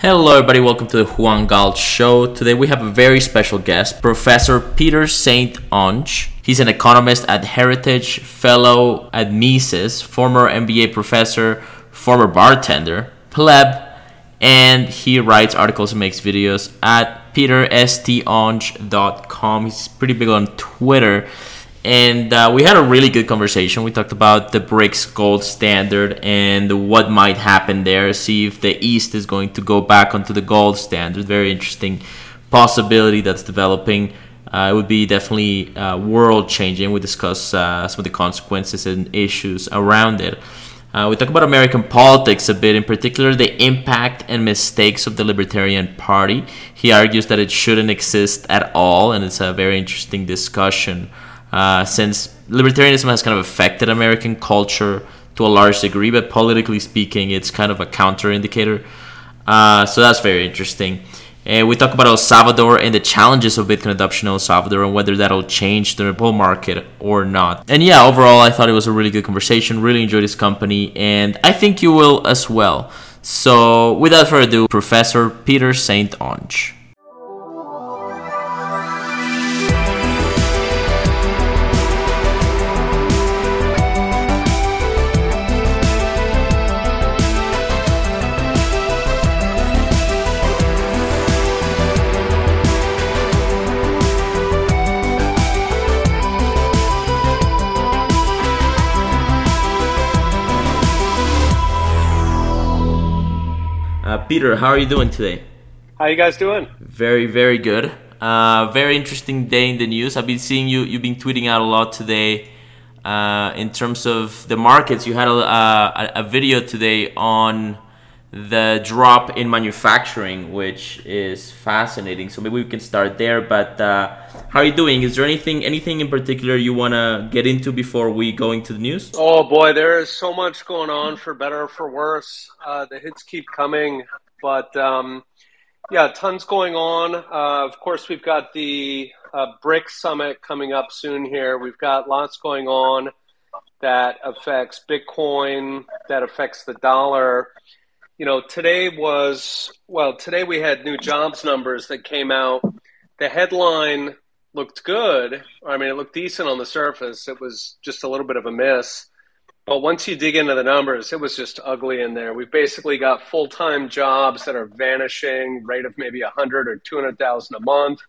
Hello everybody, welcome to the Juan Galt Show. Today we have a very special guest, Professor Peter St. Onge. He's an economist at Heritage, fellow at Mises, former MBA professor, former bartender, pleb, and he writes articles and makes videos at PeterStOnge.com. He's pretty big on Twitter. And we had a really good conversation. We talked about the BRICS gold standard and what might happen there, see if the East is going to go back onto the gold standard. Very interesting possibility that's developing. It would be definitely world-changing. We discuss some of the consequences and issues around it. We talk about American politics a bit, in particular the impact and mistakes of the Libertarian Party. He argues that it shouldn't exist at all, and it's a very interesting discussion. Since libertarianism has kind of affected American culture to a large degree, but politically speaking, it's kind of a counter indicator. So that's very interesting. And we talk about El Salvador and the challenges of Bitcoin adoption in El Salvador and whether that'll change the bull market or not. And yeah, overall, I thought it was a really good conversation. Really enjoyed his company, and I think you will as well. So without further ado, Professor Peter St. Onge. Peter, how are you doing today? How you guys doing? Very, very good. Very interesting day in the news. I've been seeing you. You've been tweeting out a lot today in terms of the markets. You had a video today on the drop in manufacturing, which is fascinating. So maybe we can start there. But how are you doing? Is there anything in particular you want to get into before we go into the news? Oh boy, there is so much going on, for better or for worse. The hits keep coming, but yeah, tons going on. Of course, we've got the BRICS summit coming up soon here. We've got lots going on that affects Bitcoin, that affects the dollar. You know, today we had new jobs numbers that came out. The headline looked good. I mean, it looked decent on the surface. It was just a little bit of a miss. But once you dig into the numbers, it was just ugly in there. We've basically got full-time jobs that are vanishing, rate of maybe 100 or 200,000 a month.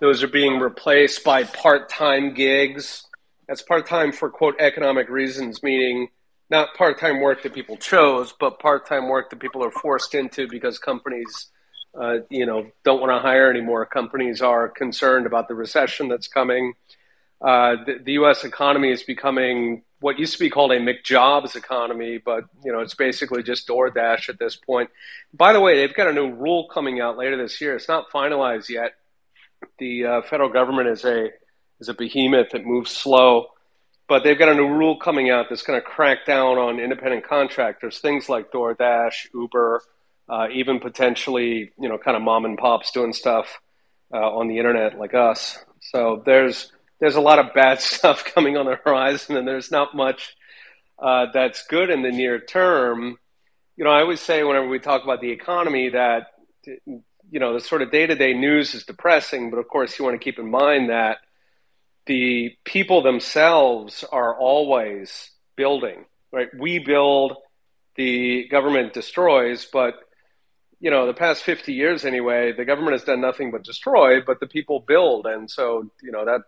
Those are being replaced by part-time gigs. That's part-time for, quote, economic reasons, meaning not part-time work that people chose, but part-time work that people are forced into because companies, don't want to hire anymore. Companies are concerned about the recession that's coming. The U.S. economy is becoming what used to be called a McJobs economy, but, you know, it's basically just DoorDash at this point. By the way, they've got a new rule coming out later this year. It's not finalized yet. The federal government is a behemoth that moves slow. But they've got a new rule coming out that's going to crack down on independent contractors, things like DoorDash, Uber, even potentially, kind of mom and pops doing stuff on the internet like us. So there's a lot of bad stuff coming on the horizon, and there's not much that's good in the near term. You know, I always say whenever we talk about the economy that, the sort of day-to-day news is depressing, but of course you want to keep in mind that the people themselves are always building, right? We build, the government destroys, but, the past 50 years anyway, the government has done nothing but destroy, but the people build. And so,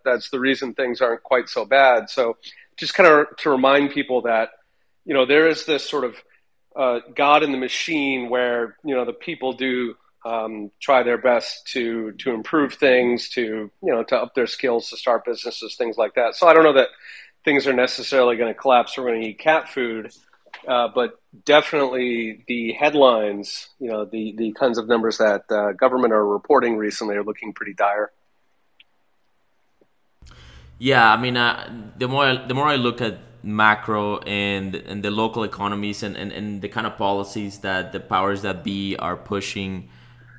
that's the reason things aren't quite so bad. So just kind of to remind people that, there is this sort of God in the machine where, the people do try their best to improve things, to up their skills, to start businesses, things like that. So I don't know that things are necessarily going to collapse. We're going to eat cat food, but definitely the headlines, the kinds of numbers that government are reporting recently are looking pretty dire. Yeah, I mean, the more I look at macro and the local economies and the kind of policies that the powers that be are pushing,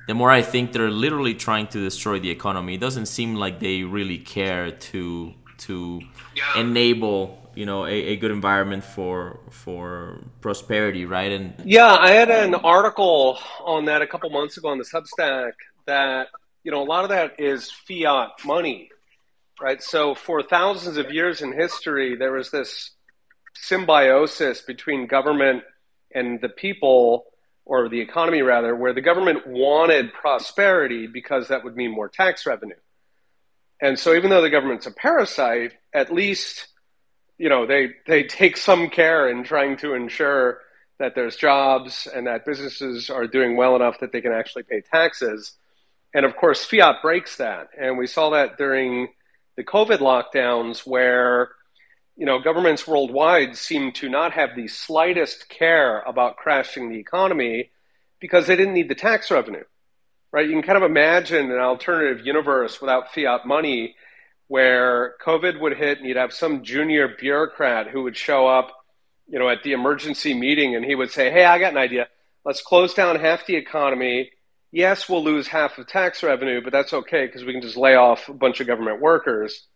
the more I think they're literally trying to destroy the economy. It doesn't seem like they really care to to enable, you know, a good environment for prosperity, right? And I had an article on that a couple months ago on the Substack that, you know, a lot of that is fiat money, right? So for thousands of years in history, there was this symbiosis between government and the people, or the economy rather, where the government wanted prosperity because that would mean more tax revenue. And so even though the government's a parasite, at least, you know, they take some care in trying to ensure that there's jobs and that businesses are doing well enough that they can actually pay taxes. And of course, fiat breaks that. And we saw that during the COVID lockdowns where, you know, governments worldwide seem to not have the slightest care about crashing the economy because they didn't need the tax revenue, right? You can kind of imagine an alternative universe without fiat money where COVID would hit and you'd have some junior bureaucrat who would show up, you know, at the emergency meeting and he would say, hey, I got an idea. Let's close down half the economy. Yes, we'll lose half of tax revenue, but that's okay because we can just lay off a bunch of government workers,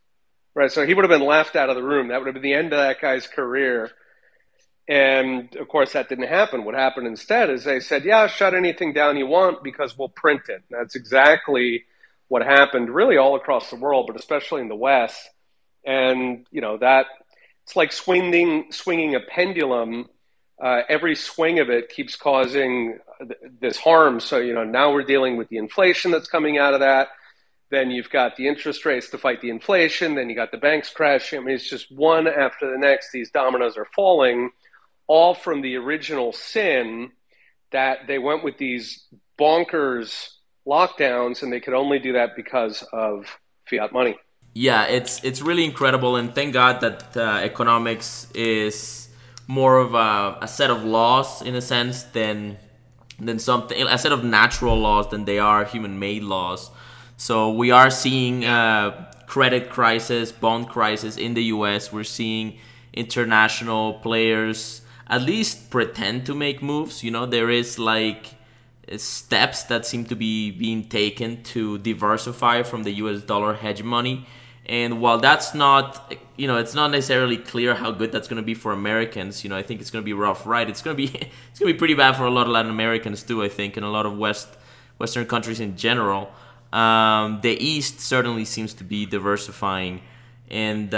right? So he would have been laughed out of the room. That would have been the end of that guy's career. And of course, that didn't happen. What happened instead is they said, yeah, shut anything down you want because we'll print it. And that's exactly what happened really all across the world, but especially in the West. And, you know, that it's like swinging a pendulum. Every swing of it keeps causing this harm. So, you know, now we're dealing with the inflation that's coming out of that. Then you've got the interest rates to fight the inflation. Then you got the banks crashing. I mean, it's just one after the next. These dominoes are falling, all from the original sin that they went with these bonkers lockdowns, and they could only do that because of fiat money. Yeah, it's really incredible, and thank God that economics is more of a set of laws in a sense than something, a set of natural laws than they are human-made laws. So we are seeing credit crisis, bond crisis in the U.S. We're seeing international players at least pretend to make moves. You know, there is like steps that seem to be being taken to diversify from the US dollar hegemony. And while that's not, you know, it's not necessarily clear how good that's going to be for Americans, you know, I think it's going to be rough, right? It's going to be pretty bad for a lot of Latin Americans too, I think, and a lot of Western countries in general. The East certainly seems to be diversifying. And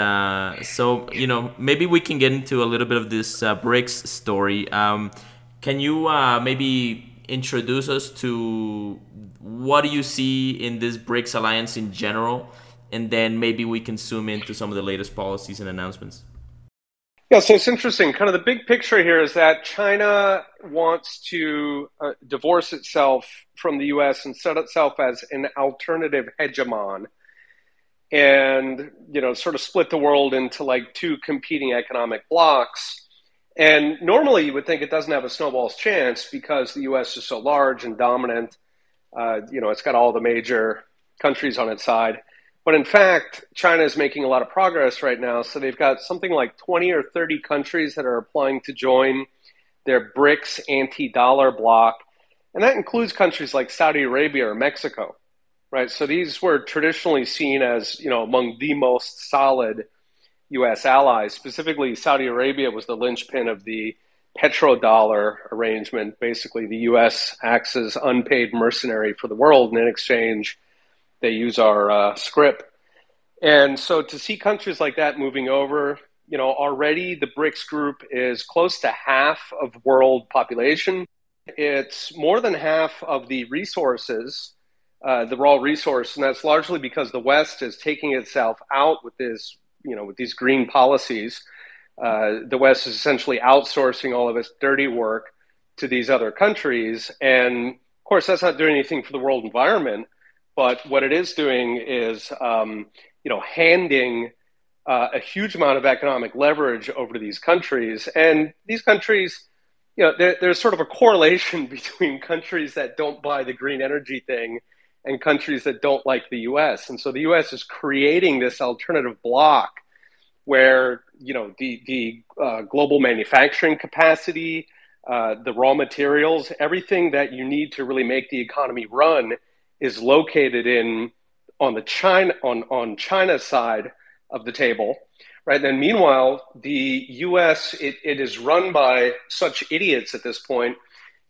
so, you know, maybe we can get into a little bit of this BRICS story. Can you maybe introduce us to what do you see in this BRICS alliance in general, and then maybe we can zoom into some of the latest policies and announcements. Yeah, so it's interesting. Kind of the big picture here is that China wants to divorce itself from the U.S. and set itself as an alternative hegemon and, you know, sort of split the world into like two competing economic blocks. And normally you would think it doesn't have a snowball's chance because the U.S. is so large and dominant. You know, it's got all the major countries on its side. But in fact, China is making a lot of progress right now. So they've got something like 20 or 30 countries that are applying to join their BRICS anti-dollar bloc. And that includes countries like Saudi Arabia or Mexico, right? So these were traditionally seen as, you know, among the most solid U.S. allies. Specifically, Saudi Arabia was the linchpin of the petrodollar arrangement. Basically, the U.S. acts as unpaid mercenary for the world, and in exchange, they use our scrip. And so to see countries like that moving over, you know, already the BRICS group is close to half of world population. It's more than half of the resources, the raw resource, and that's largely because the West is taking itself out with this, you know, with these green policies. The West is essentially outsourcing all of its dirty work to these other countries. And of course, that's not doing anything for the world environment. But what it is doing is, you know, handing a huge amount of economic leverage over to these countries. And these countries, you know, there's sort of a correlation between countries that don't buy the green energy thing and countries that don't like the U.S. And so the U.S. is creating this alternative bloc where, you know, the global manufacturing capacity, the raw materials, everything that you need to really make the economy run is located on China's side of the table, right? Then meanwhile, the U.S., it is run by such idiots at this point.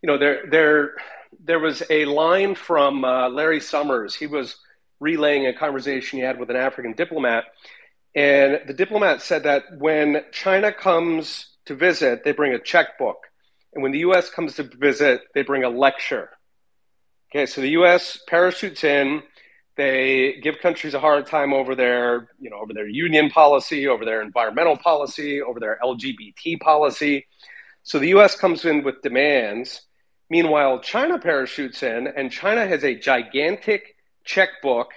You know, there was a line from Larry Summers. He was relaying a conversation he had with an African diplomat. And the diplomat said that when China comes to visit, they bring a checkbook. And when the U.S. comes to visit, they bring a lecture. Okay, so the U.S. parachutes in. They give countries a hard time over their, you know, over their union policy, over their environmental policy, over their LGBT policy. So the U.S. comes in with demands. Meanwhile, China parachutes in, and China has a gigantic checkbook.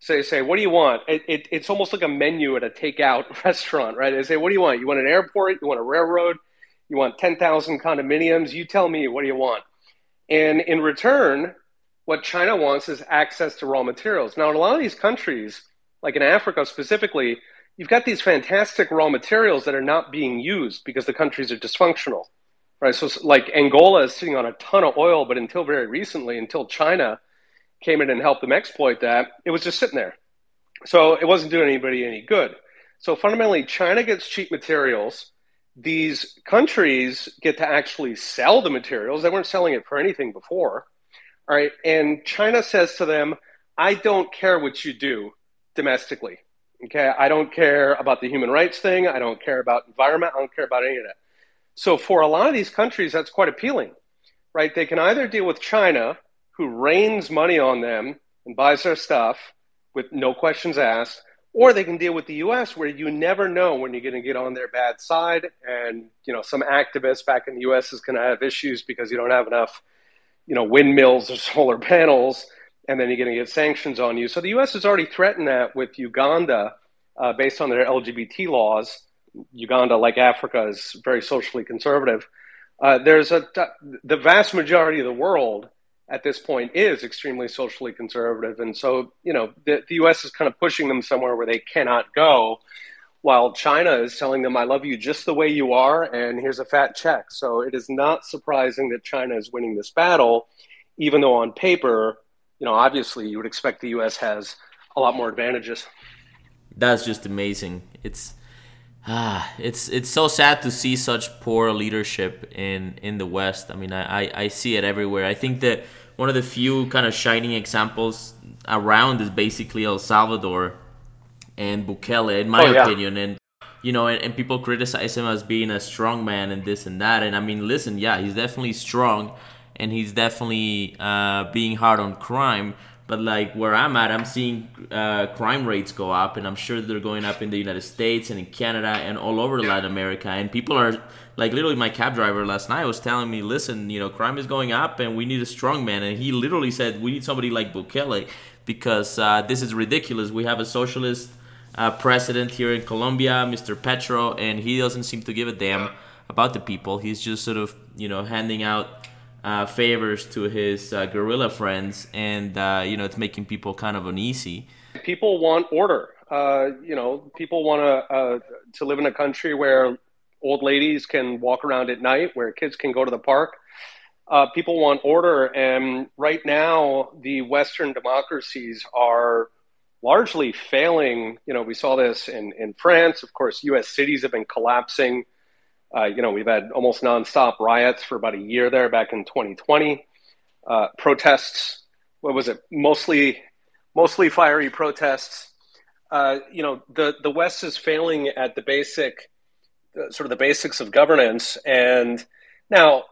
So they say, what do you want? It's almost like a menu at a takeout restaurant, right? They say, what do you want? You want an airport? You want a railroad? You want 10,000 condominiums? You tell me, what do you want? And in return, what China wants is access to raw materials. Now, in a lot of these countries, like in Africa specifically, you've got these fantastic raw materials that are not being used because the countries are dysfunctional, right? So like Angola is sitting on a ton of oil, but until very recently, until China came in and helped them exploit that, it was just sitting there. So it wasn't doing anybody any good. So fundamentally, China gets cheap materials. These countries get to actually sell the materials. They weren't selling it for anything before. All right. And China says to them, I don't care what you do domestically. Okay. I don't care about the human rights thing. I don't care about environment. I don't care about any of that. So for a lot of these countries, that's quite appealing, right? They can either deal with China, who rains money on them and buys their stuff with no questions asked, or they can deal with the U.S., where you never know when you're going to get on their bad side. And, you know, some activist back in the U.S. is going to have issues because you don't have enough, you know, windmills or solar panels, and then you're going to get sanctions on you. So the U.S. has already threatened that with Uganda based on their LGBT laws. Uganda, like Africa, is very socially conservative. The vast majority of the world at this point is extremely socially conservative. And so, you know, the U.S. is kind of pushing them somewhere where they cannot go, while China is telling them, I love you just the way you are, and here's a fat check. So it is not surprising that China is winning this battle, even though on paper, you know, obviously you would expect the U.S. has a lot more advantages. That's just amazing. It's so sad to see such poor leadership in the West. I mean, I see it everywhere. I think that one of the few kind of shining examples around is basically El Salvador and Bukele, in my opinion. And, you know, and people criticize him as being a strong man and this and that. And I mean, listen, yeah, he's definitely strong, and he's definitely being hard on crime. But like where I'm at, I'm seeing crime rates go up, and I'm sure they're going up in the United States and in Canada and all over Latin America. And people are like, literally, my cab driver last night was telling me, listen, you know, crime is going up and we need a strong man. And he literally said, we need somebody like Bukele, because this is ridiculous. We have a socialist president here in Colombia, Mr. Petro, and he doesn't seem to give a damn about the people. He's just sort of, you know, handing out favors to his guerrilla friends, and you know, it's making people kind of uneasy. People want order. You know, people want to live in a country where old ladies can walk around at night, where kids can go to the park. People want order, and right now the Western democracies are largely failing. You know, we saw this in France. Of course, U.S. cities have been collapsing. You know, we've had almost nonstop riots for about a year there back in 2020. Protests, what was it? Mostly fiery protests. You know, the West is failing at the basic, sort of the basics of governance. And now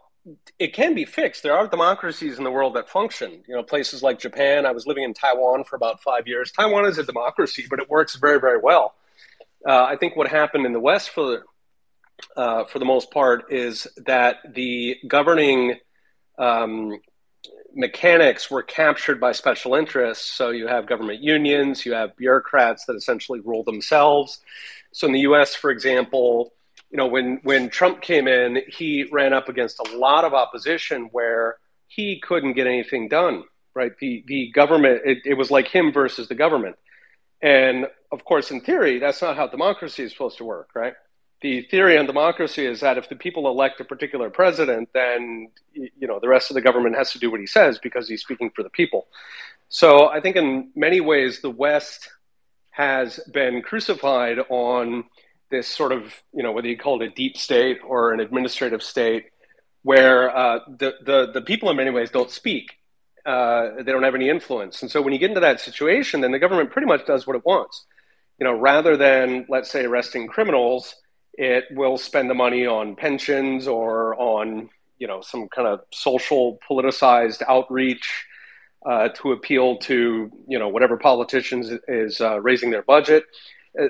it can be fixed. There are democracies in the world that function. You know, places like Japan. I was living in Taiwan for about 5 years. Taiwan is a democracy, but it works very, very well. I think what happened in the West for the most part is that the governing mechanics were captured by special interests. So you have government unions, you have bureaucrats that essentially rule themselves. So in the US, for example, you know, when Trump came in, he ran up against a lot of opposition where he couldn't get anything done, right? The government, it was like him versus the government. And of course, in theory, that's not how democracy is supposed to work, right? The theory on democracy is that if the people elect a particular president, then, you know, the rest of the government has to do what he says because he's speaking for the people. So I think in many ways, the West has been crucified on this sort of, you know, whether you call it a deep state or an administrative state, where the people in many ways don't speak. They don't have any influence. And so when you get into that situation, then the government pretty much does what it wants. You know, rather than, let's say, arresting criminals, it will spend the money on pensions or on, you know, some kind of social politicized outreach to appeal to, you know, whatever politicians is raising their budget.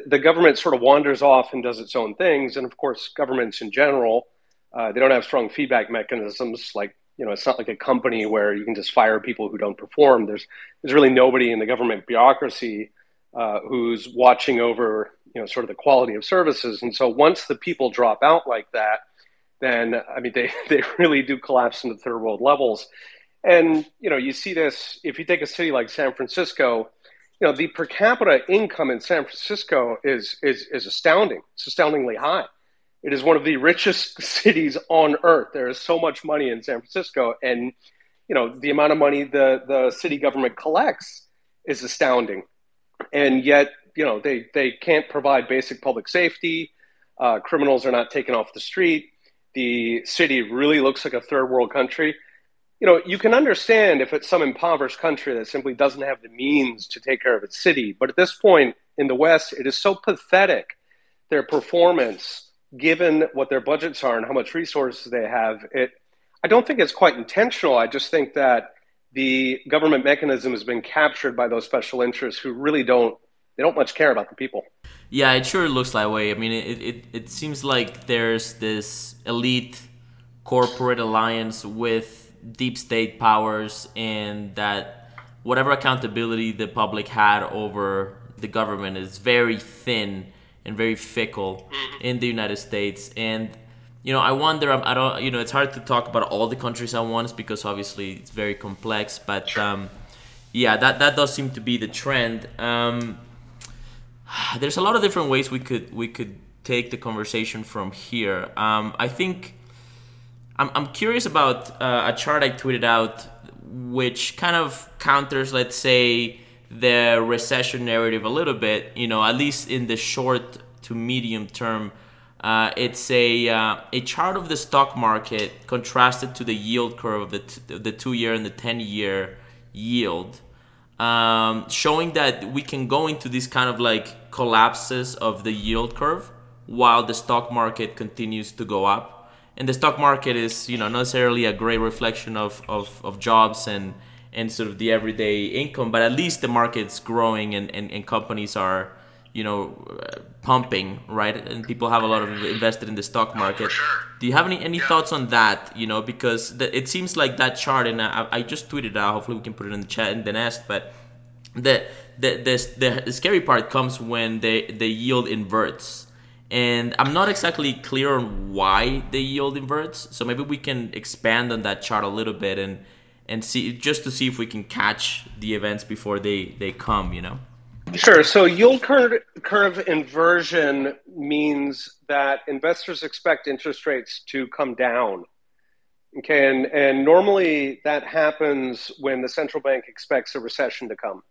The government sort of wanders off and does its own things. And of course, governments in general, they don't have strong feedback mechanisms. Like, you know, it's not like a company where you can just fire people who don't perform. There's really nobody in the government bureaucracy who's watching over, you know, sort of the quality of services. And so once the people drop out like that, then, I mean, they really do collapse into third world levels. And, you know, you see this, if you take a city like San Francisco, you know, the per capita income in San Francisco is astounding. It's astoundingly high. It is one of the richest cities on earth. There is so much money in San Francisco, and, you know, the amount of money the city government collects is astounding. And yet, you know, they can't provide basic public safety. Criminals are not taken off the street. The city really looks like a third world country. You know, you can understand if it's some impoverished country that simply doesn't have the means to take care of its city. But at this point in the West, it is so pathetic, their performance, given what their budgets are and how much resources they have. I don't think it's quite intentional. I just think that the government mechanism has been captured by those special interests who really don't much care about the people. Yeah, it sure looks that way. I mean, it seems like there's this elite corporate alliance with deep state powers, and that whatever accountability the public had over the government is very thin and very fickle in the United States. And, you know, I wonder, I don't, you know, it's hard to talk about all the countries at once because obviously it's very complex, but yeah, that does seem to be the trend. There's a lot of different ways we could take the conversation from here. I think I'm curious about a chart I tweeted out, which kind of counters, let's say, the recession narrative a little bit. You know, at least in the short to medium term. It's a chart of the stock market contrasted to the yield curve of the 2-year and the 10-year yield, showing that we can go into these kind of like collapses of the yield curve while the stock market continues to go up. And the stock market is, you know, not necessarily a great reflection of jobs and sort of the everyday income, but at least the market's growing and companies are, you know, pumping, right? And people have a lot of invested in the stock market. Sure. Do you have any thoughts on that? You know, because it seems like that chart, and I just tweeted out, hopefully we can put it in the chat in the nest, but the scary part comes when the yield inverts. And I'm not exactly clear on why the yield inverts. So maybe we can expand on that chart a little bit and see, just to see if we can catch the events before they come, you know? Sure. So yield curve inversion means that investors expect interest rates to come down. Okay, and normally that happens when the central bank expects a recession to come.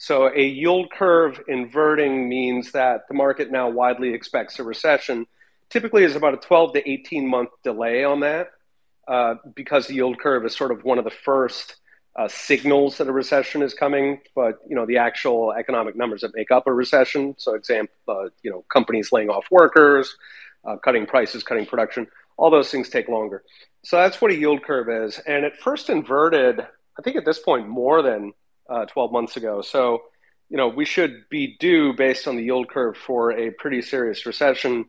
So a yield curve inverting means that the market now widely expects a recession. Typically is about a 12 to 18 month delay on that, because the yield curve is sort of one of the first signals that a recession is coming, but, you know, the actual economic numbers that make up a recession. So example, you know, companies laying off workers, cutting prices, cutting production, all those things take longer. So that's what a yield curve is. And it first inverted, I think at this point, more than 12 months ago. So, you know, we should be due based on the yield curve for a pretty serious recession.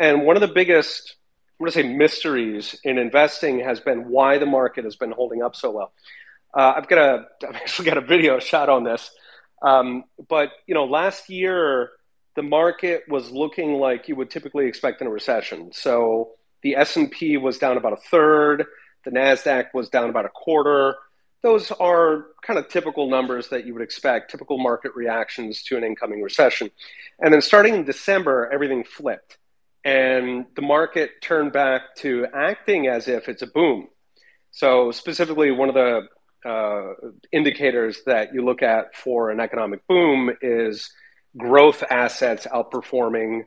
And one of the biggest, I'm going to say, mysteries in investing has been why the market has been holding up so well. I've actually got a video shot on this. But, you know, last year, the market was looking like you would typically expect in a recession. So the S&P was down about a third. The NASDAQ was down about a quarter. Those are kind of typical numbers that you would expect, typical market reactions to an incoming recession. And then starting in December, everything flipped. And the market turned back to acting as if it's a boom. So specifically, one of the indicators that you look at for an economic boom is growth assets outperforming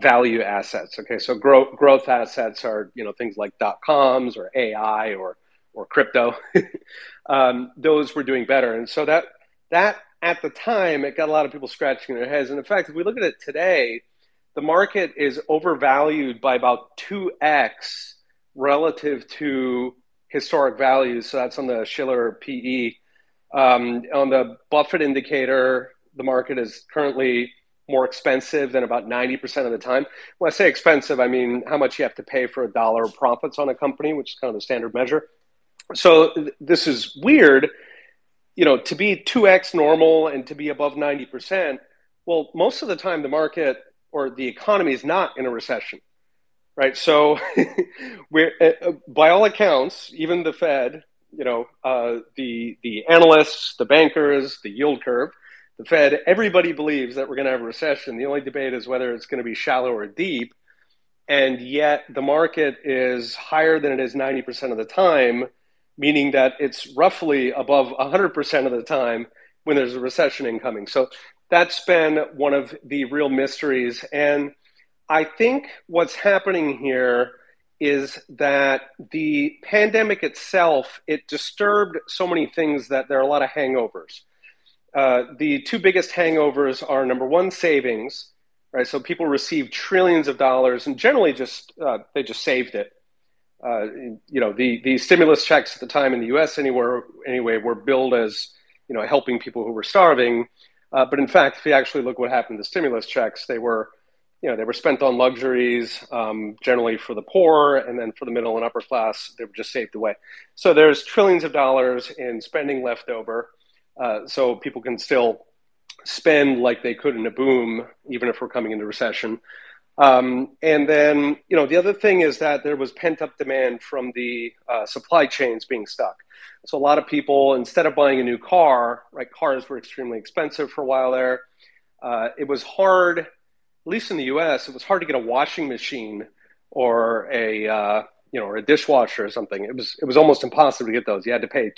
value assets. Okay, so growth assets are, you know, things like .coms or AI or crypto. Those were doing better, and so that at the time it got a lot of people scratching their heads. And in fact, if we look at it today, the market is overvalued by about 2x relative to historic values. So that's on the Shiller PE. On the Buffett indicator, the market is currently more expensive than about 90% of the time. When I say expensive, I mean how much you have to pay for a dollar of profits on a company, which is kind of the standard measure. So this is weird, you know, to be 2x normal and to be above 90%. Well, most of the time the market or the economy is not in a recession, right? So we're, by all accounts, even the Fed, you know, the analysts, the bankers, the yield curve, the Fed, everybody believes that we're going to have a recession. The only debate is whether it's going to be shallow or deep. And yet the market is higher than it is 90% of the time, meaning that it's roughly above 100% of the time when there's a recession incoming. So that's been one of the real mysteries. And I think what's happening here is that the pandemic itself, it disturbed so many things that there are a lot of hangovers. The two biggest hangovers are, number one, savings, right? So people receive trillions of dollars and generally just, they just saved it. You know, the stimulus checks at the time in the US anyway, were billed as, you know, helping people who were starving. But in fact, if you actually look what happened to stimulus checks, they were, you know, they were spent on luxuries, generally for the poor, and then for the middle and upper class, they were just saved away. So there's trillions of dollars in spending left over. So people can still spend like they could in a boom, even if we're coming into recession. And then, you know, the other thing is that there was pent-up demand from the supply chains being stuck. So a lot of people, instead of buying a new car, right, cars were extremely expensive for a while there. It was hard, at least in the U.S., it was hard to get a washing machine or a dishwasher or something. It was almost impossible to get those. You had to pay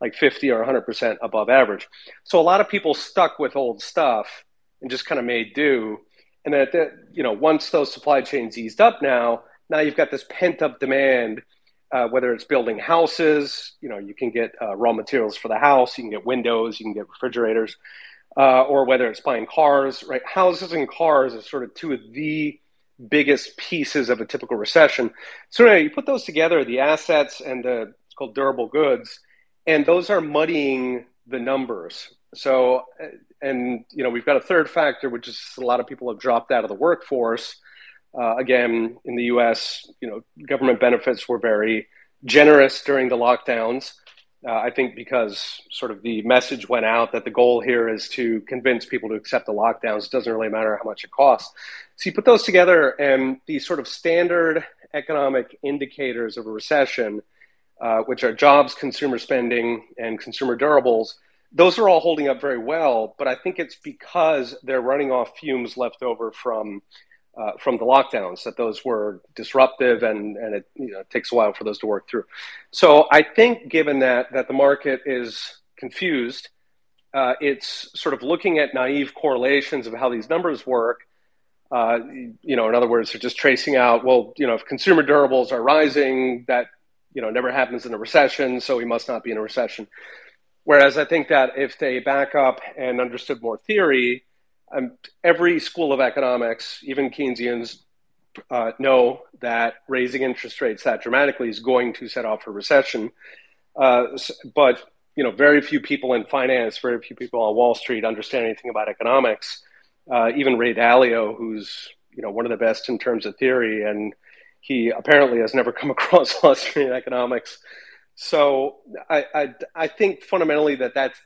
like 50 or 100% above average. So a lot of people stuck with old stuff and just kind of made do. And then, you know, once those supply chains eased up now you've got this pent-up demand, whether it's building houses, you know, you can get raw materials for the house, you can get windows, you can get refrigerators, or whether it's buying cars, right? Houses and cars are sort of two of the biggest pieces of a typical recession. So anyway, you put those together, the assets and the, it's called durable goods, and those are muddying the numbers. So, and, you know, we've got a third factor, which is a lot of people have dropped out of the workforce. Again, in the US, you know, government benefits were very generous during the lockdowns. I think because sort of the message went out that the goal here is to convince people to accept the lockdowns. It doesn't really matter how much it costs. So you put those together and the sort of standard economic indicators of a recession, which are jobs, consumer spending, and consumer durables, those are all holding up very well. But I think it's because they're running off fumes left over from the lockdowns, that those were disruptive, and it, you know, it takes a while for those to work through. So I think given that the market is confused, it's sort of looking at naive correlations of how these numbers work. You know, in other words, they're just tracing out, well, you know, if consumer durables are rising, that, you know, never happens in a recession, so we must not be in a recession. Whereas I think that if they back up and understood more theory, every school of economics, even Keynesians, know that raising interest rates that dramatically is going to set off a recession. But, you know, very few people in finance, very few people on Wall Street understand anything about economics. Even Ray Dalio, who's, you know, one of the best in terms of theory, and he apparently has never come across Austrian economics. So I think fundamentally that's,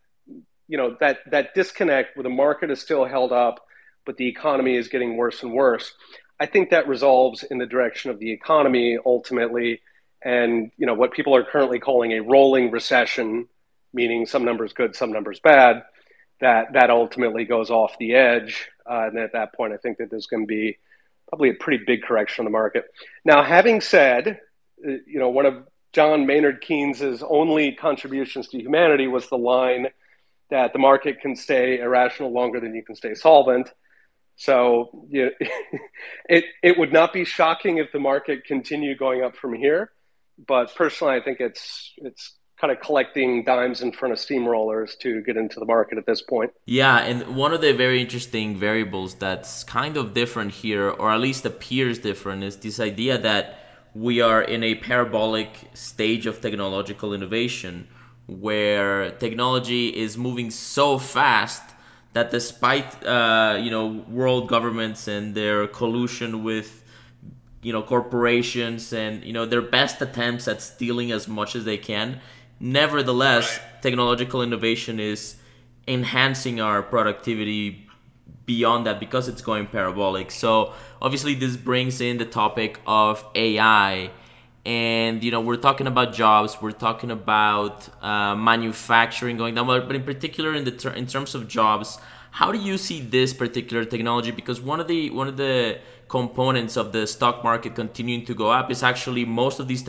you know, that disconnect where the market is still held up, but the economy is getting worse and worse. I think that resolves in the direction of the economy ultimately. And, you know, what people are currently calling a rolling recession, meaning some numbers good, some numbers bad, that ultimately goes off the edge. And at that point, I think that there's going to be probably a pretty big correction on the market. Now, having said, you know, one of John Maynard Keynes's only contributions to humanity was the line that the market can stay irrational longer than you can stay solvent. So you know, it would not be shocking if the market continued going up from here. But personally, I think it's kind of collecting dimes in front of steamrollers to get into the market at this point. Yeah, and one of the very interesting variables that's kind of different here, or at least appears different, is this idea that we are in a parabolic stage of technological innovation where technology is moving so fast that despite world governments and their collusion with corporations and their best attempts at stealing as much as they can, nevertheless, technological innovation is enhancing our productivity beyond that because it's going parabolic. So obviously this brings in the topic of AI, and we're talking about jobs, we're talking about manufacturing going down, but in particular in terms of jobs, how do you see this particular technology? Because one of the components of the stock market continuing to go up is actually most of these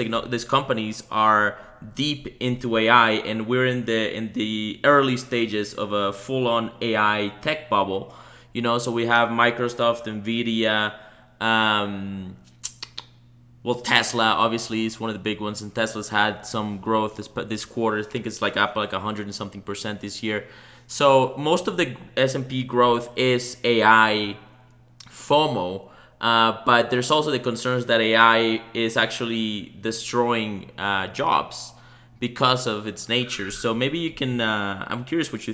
companies are deep into AI, and we're in the early stages of a full-on AI tech bubble. So we have Microsoft, Nvidia, Tesla obviously is one of the big ones, and Tesla's had some growth this quarter. I think it's up 100% and something this year. So most of the S&P growth is AI FOMO. But there's also the concerns that AI is actually destroying jobs because of its nature. So maybe you can. I'm curious what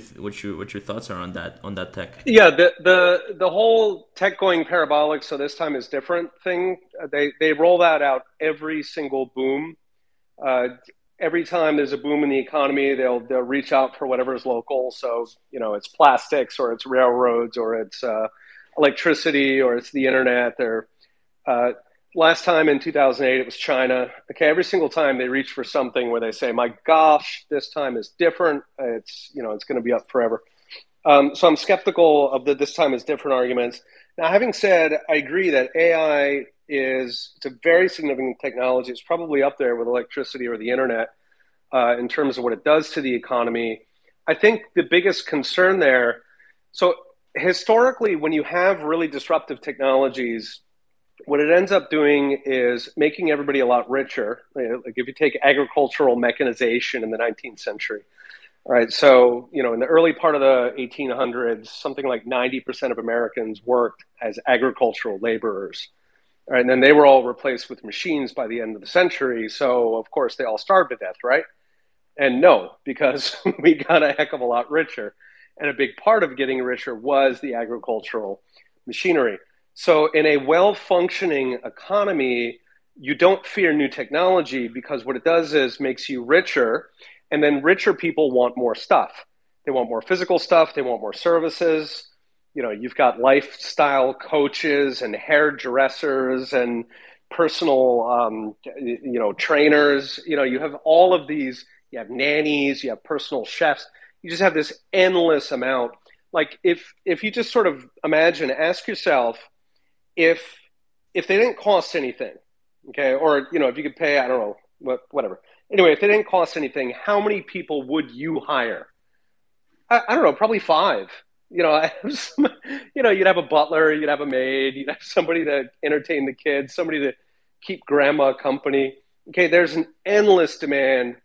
your thoughts are on that tech. Yeah, the whole tech going parabolic. So this time is different thing. They roll that out every single boom. Every time there's a boom in the economy, they'll reach out for whatever's local. So it's plastics or it's railroads or it's electricity or it's the internet. Or last time in 2008 it was China. Okay, every single time they reach for something where they say, my gosh, this time is different, it's it's going to be up forever. So I'm skeptical of the this time is different arguments. Now, having said, I agree that AI it's a very significant technology. It's probably up there with electricity or the internet in terms of what it does to the economy. I think the biggest concern there, so historically, when you have really disruptive technologies, what it ends up doing is making everybody a lot richer. Like if you take agricultural mechanization in the 19th century, all right, so, in the early part of the 1800s, something like 90% of Americans worked as agricultural laborers. All right, and then they were all replaced with machines by the end of the century. So, of course, they all starved to death, right? And no, because we got a heck of a lot richer. And a big part of getting richer was the agricultural machinery. So in a well-functioning economy, you don't fear new technology because what it does is makes you richer. And then richer people want more stuff. They want more physical stuff. They want more services. You've got lifestyle coaches and hairdressers and personal, trainers. You have all of these. You have nannies. You have personal chefs. You just have this endless amount. Like if you just sort of imagine, ask yourself, if they didn't cost anything, okay, or if you could pay, I don't know, whatever. Anyway, if they didn't cost anything, how many people would you hire? I don't know, probably 5. You'd have a butler, you'd have a maid, you'd have somebody to entertain the kids, somebody to keep grandma company. Okay, there's an endless demand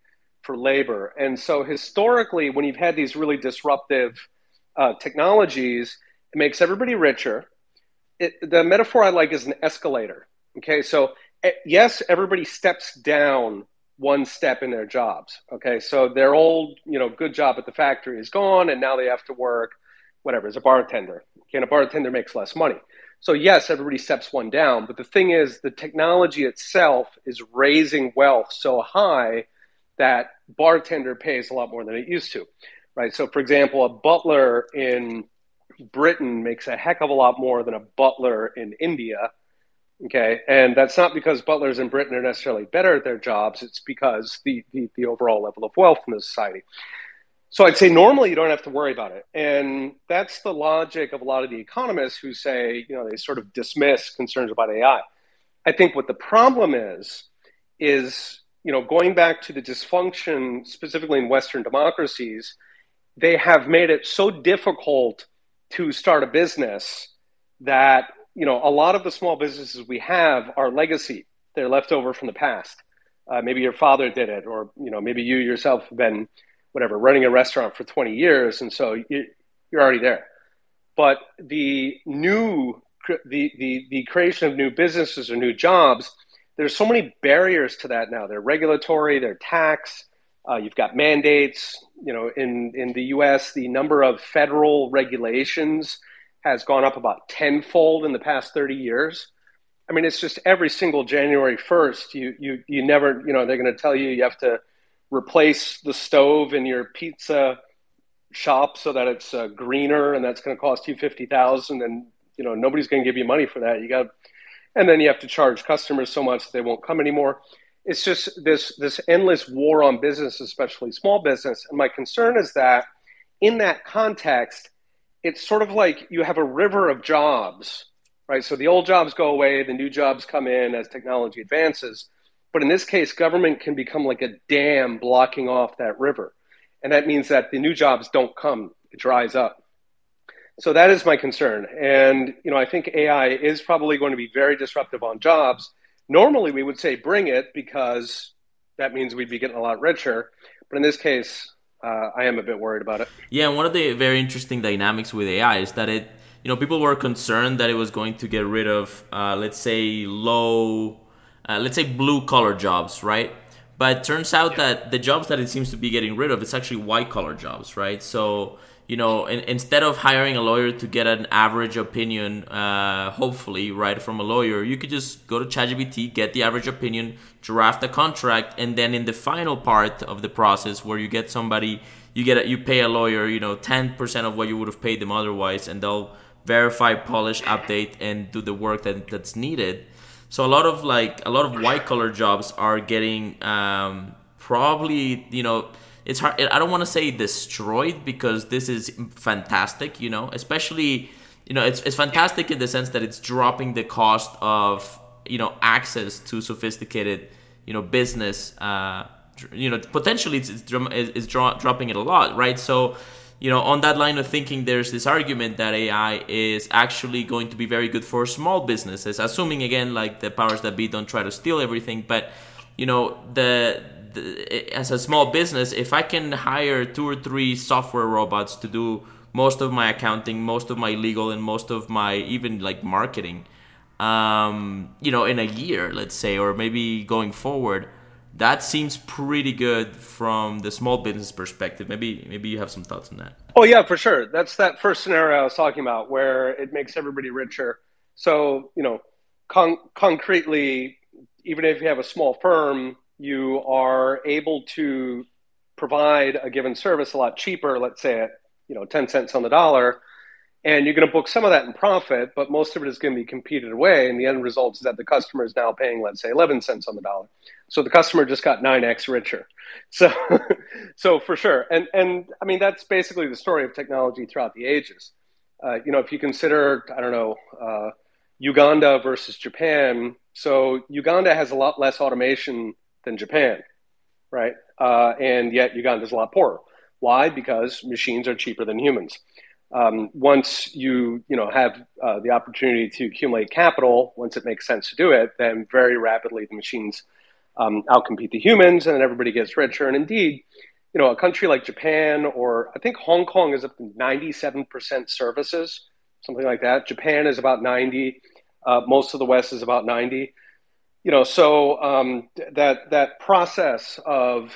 for labor. And so historically, when you've had these really disruptive technologies, it makes everybody richer. The metaphor I like is an escalator. Okay, so yes, everybody steps down one step in their jobs. Okay, so their old, good job at the factory is gone, and now they have to work whatever, as a bartender. Okay, and a bartender makes less money. So yes, everybody steps one down, but the thing is the technology itself is raising wealth so high that bartender pays a lot more than it used to, right? So for example, a butler in Britain makes a heck of a lot more than a butler in India, okay? And that's not because butlers in Britain are necessarily better at their jobs, it's because the overall level of wealth in the society. So I'd say normally you don't have to worry about it. And that's the logic of a lot of the economists who say, they sort of dismiss concerns about AI. I think what the problem is, going back to the dysfunction specifically in Western democracies, they have made it so difficult to start a business that, you know, a lot of the small businesses we have are legacy. They're left over from the past. Maybe your father did it, or, you know, maybe you yourself have been, whatever, running a restaurant for 20 years. And so you're already there. But the creation of new businesses or new jobs, there's so many barriers to that now. They're regulatory, they're tax, you've got mandates. You know, in the US, the number of federal regulations has gone up about tenfold in the past 30 years. I mean, it's just every single January 1st, you never, you know, they're going to tell you you have to replace the stove in your pizza shop so that it's greener, and that's going to cost you $50,000, and, you know, nobody's going to give you money for that. And then you have to charge customers so much they won't come anymore. It's just this endless war on business, especially small business. And my concern is that in that context, it's sort of like you have a river of jobs, right? So the old jobs go away, the new jobs come in as technology advances. But in this case, government can become like a dam blocking off that river. And that means that the new jobs don't come, it dries up. So that is my concern. And, you know, I think AI is probably going to be very disruptive on jobs. Normally, we would say bring it, because that means we'd be getting a lot richer. But in this case, I am a bit worried about it. Yeah, and one of the very interesting dynamics with AI is that it, you know, people were concerned that it was going to get rid of, let's say blue-collar jobs, right? But it turns out that the jobs that it seems to be getting rid of, it's actually white-collar jobs, right? So, you know, instead of hiring a lawyer to get an average opinion, hopefully, right, from a lawyer, you could just go to ChatGPT, get the average opinion, draft a contract, and then in the final part of the process where you get somebody, you pay a lawyer, you know, 10% of what you would have paid them otherwise, and they'll verify, polish, update, and do the work that's needed. So a lot of white collar jobs are getting probably, you know, it's hard. I don't want to say destroyed, because this is fantastic, you know, especially, you know, it's fantastic in the sense that it's dropping the cost of, you know, access to sophisticated, you know, business, you know, potentially it's dropping it a lot, right? So, you know, on that line of thinking, there's this argument that AI is actually going to be very good for small businesses, assuming, again, like the powers that be don't try to steal everything. But, you know, as a small business, if I can hire 2 or 3 software robots to do most of my accounting, most of my legal, and most of my even like marketing, you know, in a year, let's say, or maybe going forward, that seems pretty good from the small business perspective. Maybe you have some thoughts on that. Oh yeah, for sure. That's that first scenario I was talking about where it makes everybody richer. So, you know, concretely, even if you have a small firm, you are able to provide a given service a lot cheaper, let's say at, you know, 10 cents on the dollar, and you're going to book some of that in profit, but most of it is going to be competed away, and the end result is that the customer is now paying, let's say, 11 cents on the dollar. So the customer just got 9x richer. So for sure. And I mean, that's basically the story of technology throughout the ages. You know, if you consider, I don't know, Uganda versus Japan, so Uganda has a lot less automation than Japan, right? And yet Uganda's a lot poorer. Why? Because machines are cheaper than humans. Once you know, have the opportunity to accumulate capital, once it makes sense to do it, then very rapidly the machines outcompete the humans, and then everybody gets richer. And indeed, you know, a country like Japan, or I think Hong Kong is up to 97% services, something like that. Japan is about 90. Most of the West is about 90. You know, so that process of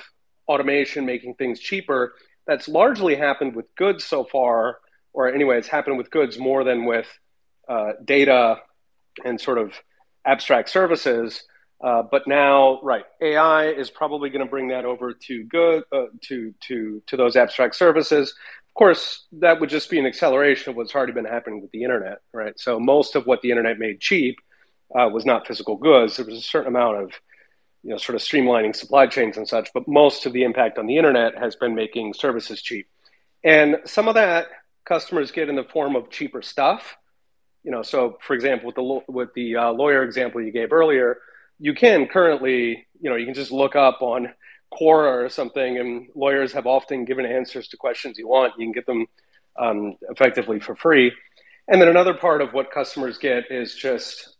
automation making things cheaper, that's largely happened with goods so far, or anyway, it's happened with goods more than with data and sort of abstract services. But now, right, AI is probably going to bring that over to to those abstract services. Of course, that would just be an acceleration of what's already been happening with the internet, right? So most of what the internet made cheap was not physical goods. There was a certain amount of, you know, sort of streamlining supply chains and such, but most of the impact on the internet has been making services cheap. And some of that customers get in the form of cheaper stuff. You know, so for example, with the lawyer example you gave earlier, you can currently, you know, you can just look up on Quora or something, and lawyers have often given answers to questions you want. You can get them effectively for free. And then another part of what customers get is just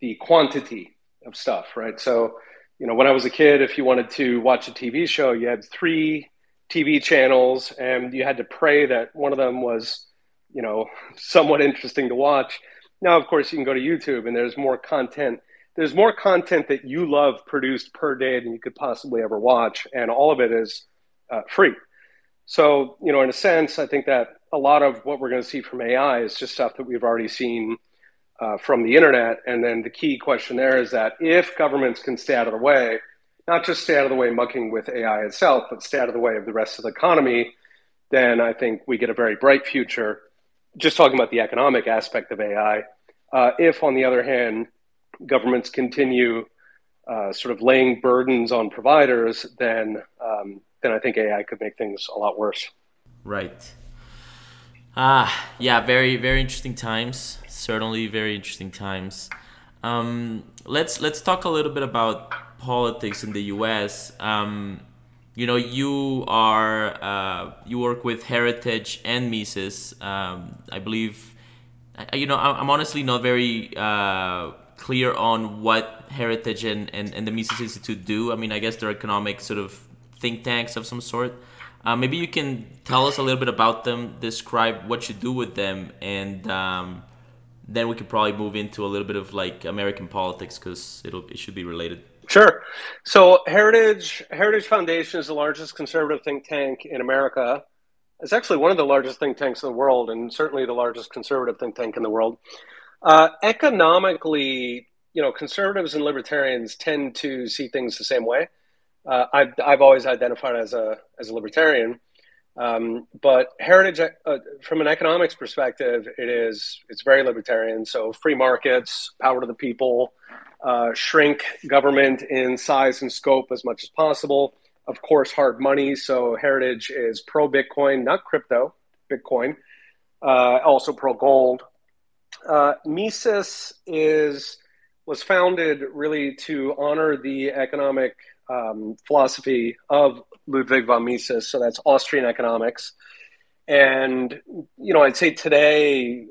the quantity of stuff, right? So, you know, when I was a kid, if you wanted to watch a TV show, you had 3 TV channels and you had to pray that one of them was, you know, somewhat interesting to watch. Now, of course, you can go to YouTube and there's more content. There's more content that you love produced per day than you could possibly ever watch. And all of it is free. So, you know, in a sense, I think that a lot of what we're going to see from AI is just stuff that we've already seen from the internet. And then the key question there is that if governments can stay out of the way, not just stay out of the way mucking with AI itself, but stay out of the way of the rest of the economy, then I think we get a very bright future. Just talking about the economic aspect of AI, if, on the other hand, governments continue sort of laying burdens on providers, then I think AI could make things a lot worse. Right. Yeah, very, very interesting times. Certainly very interesting times. Let's talk a little bit about politics in the U.S. You know, you are you work with Heritage and Mises. I believe, you know, I'm honestly not very clear on what Heritage and the Mises Institute do. I mean, I guess they're economic sort of think tanks of some sort. Maybe you can tell us a little bit about them, describe what you do with them, and then we could probably move into a little bit of like American politics because it should be related. Sure. So Heritage Foundation is the largest conservative think tank in America. It's actually one of the largest think tanks in the world, and certainly the largest conservative think tank in the world. Economically, you know, conservatives and libertarians tend to see things the same way. I've always identified as a libertarian, but Heritage, from an economics perspective, it's very libertarian. So free markets, power to the people, shrink government in size and scope as much as possible. Of course, hard money. So Heritage is pro Bitcoin, not crypto, Bitcoin. Also pro gold. Mises was founded really to honor the economic philosophy of Ludwig von Mises. So that's Austrian economics. And, you know, I'd say today,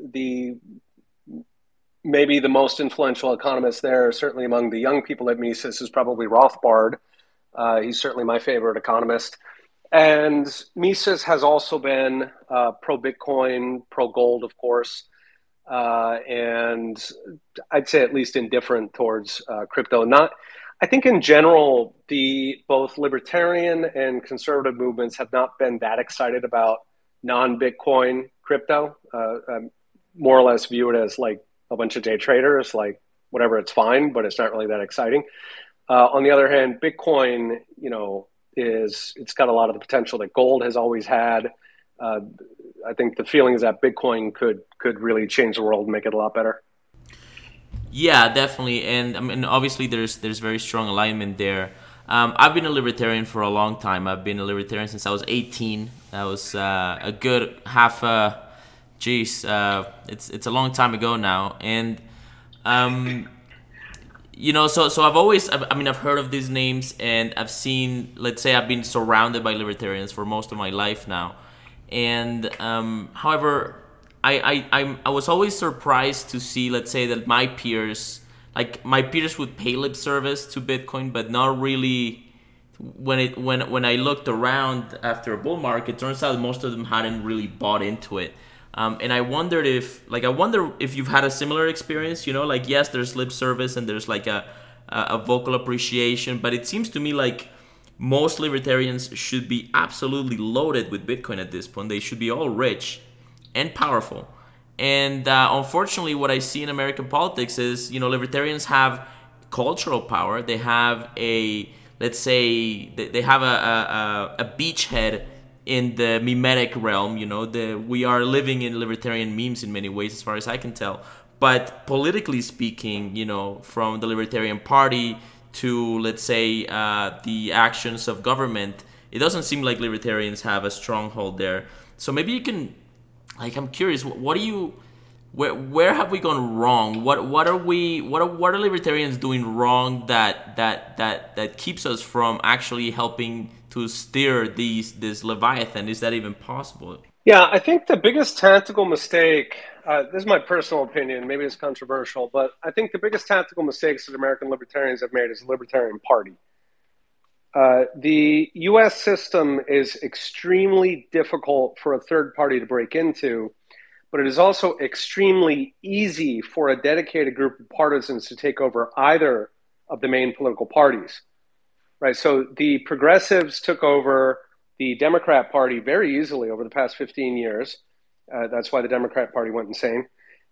maybe the most influential economist there, certainly among the young people at Mises, is probably Rothbard. He's certainly my favorite economist. And Mises has also been pro-Bitcoin, pro-gold, of course. And I'd say at least indifferent towards crypto. I think in general, both libertarian and conservative movements have not been that excited about non-Bitcoin crypto. More or less view it as like a bunch of day traders, like whatever, it's fine, but it's not really that exciting. On the other hand, Bitcoin, you know, it's got a lot of the potential that gold has always had. I think the feeling is that Bitcoin could really change the world and make it a lot better. Yeah, definitely. And I mean, obviously there's very strong alignment there. I've been a libertarian for a long time. I've been a libertarian since I was 18. That was a good half it's a long time ago now. And you know, so I've always, I mean, I've heard of these names, and I've seen, let's say I've been surrounded by libertarians for most of my life now. And however, I was always surprised to see, let's say, that my peers would pay lip service to Bitcoin, but not really. When I looked around after a bull market, it turns out most of them hadn't really bought into it. And I wondered if you've had a similar experience. You know, like, yes, there's lip service and there's like a vocal appreciation, but it seems to me like most libertarians should be absolutely loaded with Bitcoin at this point. They should be all rich and powerful. And unfortunately, what I see in American politics is, you know, libertarians have cultural power. They have a beachhead in the memetic realm. You know, we are living in libertarian memes in many ways, as far as I can tell. But politically speaking, you know, from the Libertarian Party to, let's say, the actions of government, it doesn't seem like libertarians have a stronghold there. So maybe you can, like, I'm curious, what do you, Where have we gone wrong? What are libertarians doing wrong that keeps us from actually helping to steer this Leviathan? Is that even possible? Yeah, I think the biggest tactical mistake, this is my personal opinion, maybe it's controversial, but I think the biggest tactical mistakes that American libertarians have made is the Libertarian Party. The U.S. system is extremely difficult for a third party to break into, but it is also extremely easy for a dedicated group of partisans to take over either of the main political parties, right? So the progressives took over the Democrat Party very easily over the past 15 years. That's why the Democrat Party went insane.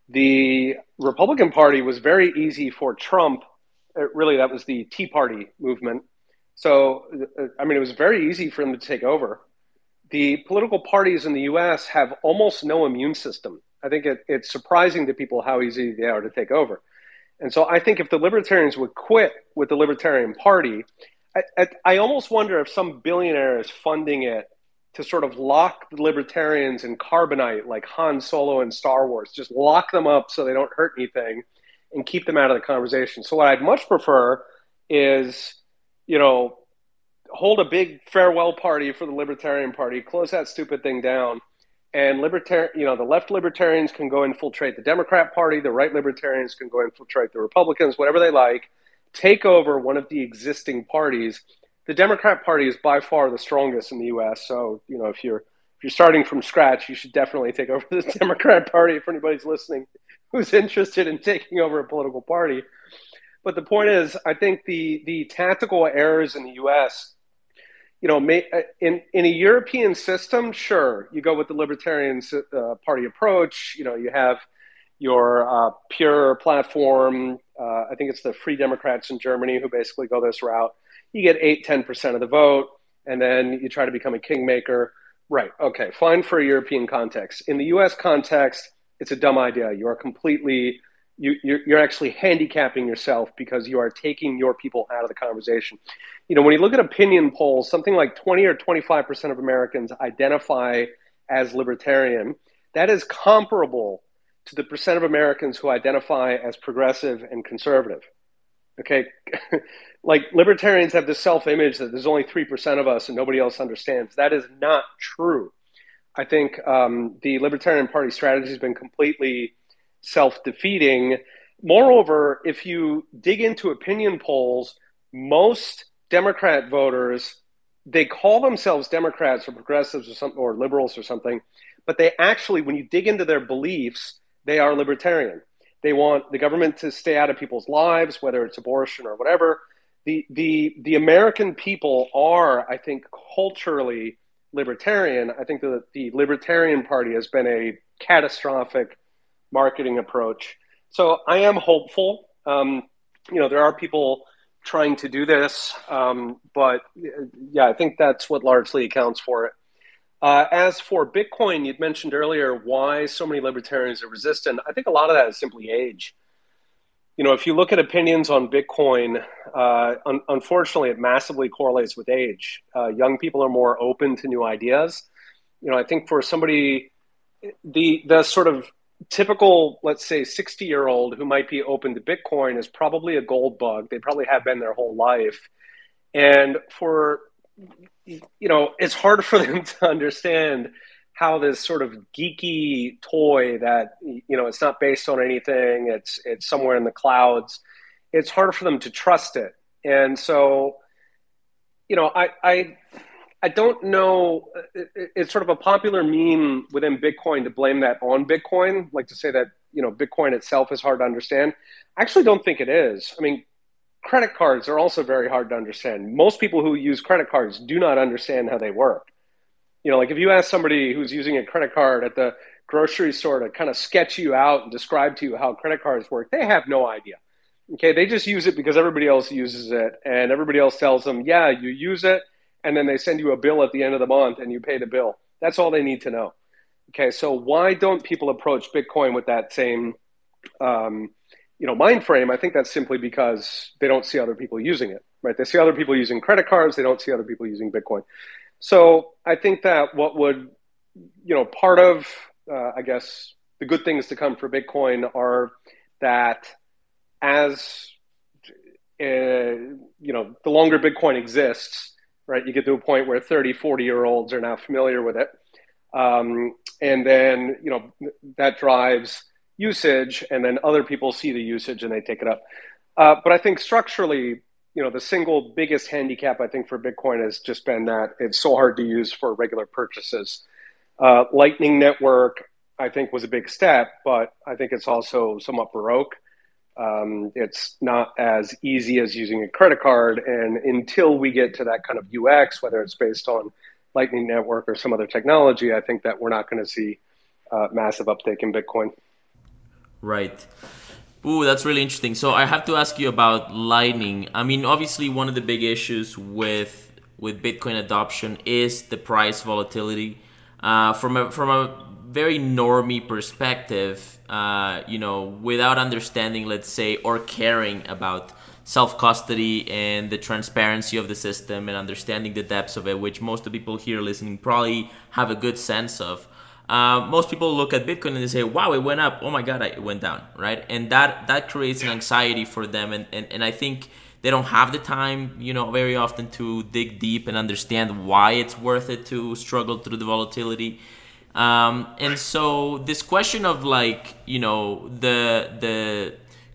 The Republican Party was very easy for Trump. Really, that was the Tea Party movement. So, I mean, it was very easy for him to take over. The political parties in the U.S. have almost no immune system. I think it's surprising to people how easy they are to take over. And so I think if the libertarians would quit with the Libertarian Party, I almost wonder if some billionaire is funding it to sort of lock the libertarians in carbonite, like Han Solo in Star Wars, just lock them up so they don't hurt anything and keep them out of the conversation. So what I'd much prefer is, you know, hold a big farewell party for the Libertarian Party, close that stupid thing down, and the left libertarians can go infiltrate the Democrat Party, the right libertarians can go infiltrate the Republicans, whatever they like, take over one of the existing parties. The Democrat Party is by far the strongest in the U.S., so, you know, if you're starting from scratch, you should definitely take over the Democrat Party if anybody's listening who's interested in taking over a political party. But the point is, I think the tactical errors in the U.S., you know, in a European system, sure, you go with the Libertarian Party approach. You know, you have your pure platform. I think it's the Free Democrats in Germany who basically go this route. You get 8-10% of the vote, and then you try to become a kingmaker. Right, okay, fine for a European context. In the U.S. context, it's a dumb idea. You are completely... You're actually handicapping yourself because you are taking your people out of the conversation. You know, when you look at opinion polls, something like 20 or 25% of Americans identify as libertarian. That is comparable to the percent of Americans who identify as progressive and conservative. Okay, like libertarians have this self-image that there's only 3% of us and nobody else understands. That is not true. I think the Libertarian Party strategy has been completely self-defeating. Moreover, if you dig into opinion polls, most Democrat voters, they call themselves Democrats or progressives or something, or liberals or something, but they actually, when you dig into their beliefs, they are libertarian. They want the government to stay out of people's lives, whether it's abortion or whatever. The American people are, I think, culturally libertarian. I think that the Libertarian Party has been a catastrophic marketing approach. So I am hopeful. You know, there are people trying to do this, but yeah, I think that's what largely accounts for it. As for Bitcoin, you'd mentioned earlier why so many libertarians are resistant. I think a lot of that is simply age. You know, if you look at opinions on Bitcoin, unfortunately, it massively correlates with age. Young people are more open to new ideas. You know, I think for somebody, the sort of typical, let's say, 60-year-old who might be open to Bitcoin is probably a gold bug. They probably have been their whole life. And for, you know, it's hard for them to understand how this sort of geeky toy that, you know, it's not based on anything, it's somewhere in the clouds. It's hard for them to trust it. And so, you know, I don't know, it's sort of a popular meme within Bitcoin to blame that on Bitcoin, like to say that, you know, Bitcoin itself is hard to understand. I actually don't think it is. I mean, credit cards are also very hard to understand. Most people who use credit cards do not understand how they work. You know, like if you ask somebody who's using a credit card at the grocery store to kind of sketch you out and describe to you how credit cards work, they have no idea. Okay, they just use it because everybody else uses it and everybody else tells them, yeah, you use it. And then they send you a bill at the end of the month and you pay the bill. That's all they need to know. Okay, so why don't people approach Bitcoin with that same, you know, mind frame? I think that's simply because they don't see other people using it, right? They see other people using credit cards. They don't see other people using Bitcoin. So I think that what would, you know, part of, I guess, the good things to come for Bitcoin are that as the longer Bitcoin exists, right, you get to a point where 30, 40-year-olds are now familiar with it. And then, that drives usage, and then other people see the usage and they take it up. But I think structurally, the single biggest handicap, I think, for Bitcoin has just been that it's so hard to use for regular purchases. Lightning Network, I think, was a big step, but I think it's also somewhat baroque. It's not as easy as using a credit card. And until we get to that kind of UX, whether it's based on Lightning Network or some other technology, I think that we're not going to see massive uptake in Bitcoin. Right. Ooh, that's really interesting. So I have to ask you about Lightning. I mean, obviously, one of the big issues with Bitcoin adoption is the price volatility. From a very normie perspective, without understanding, let's say, or caring about self-custody and the transparency of the system and understanding the depths of it, which most of the people here listening probably have a good sense of. Most people look at Bitcoin and they say, wow, it went up. Oh my God, it went down, right? And that creates an anxiety for them. And I think they don't have the time, very often to dig deep and understand why it's worth it to struggle through the volatility. And so this question of the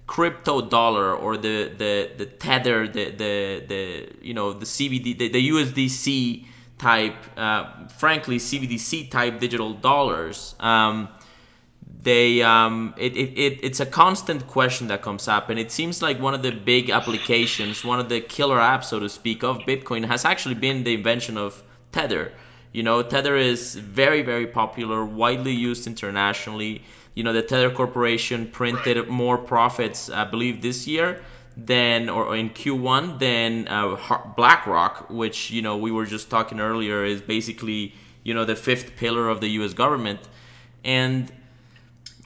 crypto dollar or the Tether, the CBD, the USDC type, frankly, CBDC type digital dollars, it's a constant question that comes up. And it seems like one of the big applications, one of the killer apps, so to speak, of Bitcoin has actually been the invention of Tether. Tether is very, very popular, widely used internationally. The Tether Corporation printed more profits, I believe, this year in Q1 than BlackRock, which, we were just talking earlier, is basically, the fifth pillar of the U.S. government. And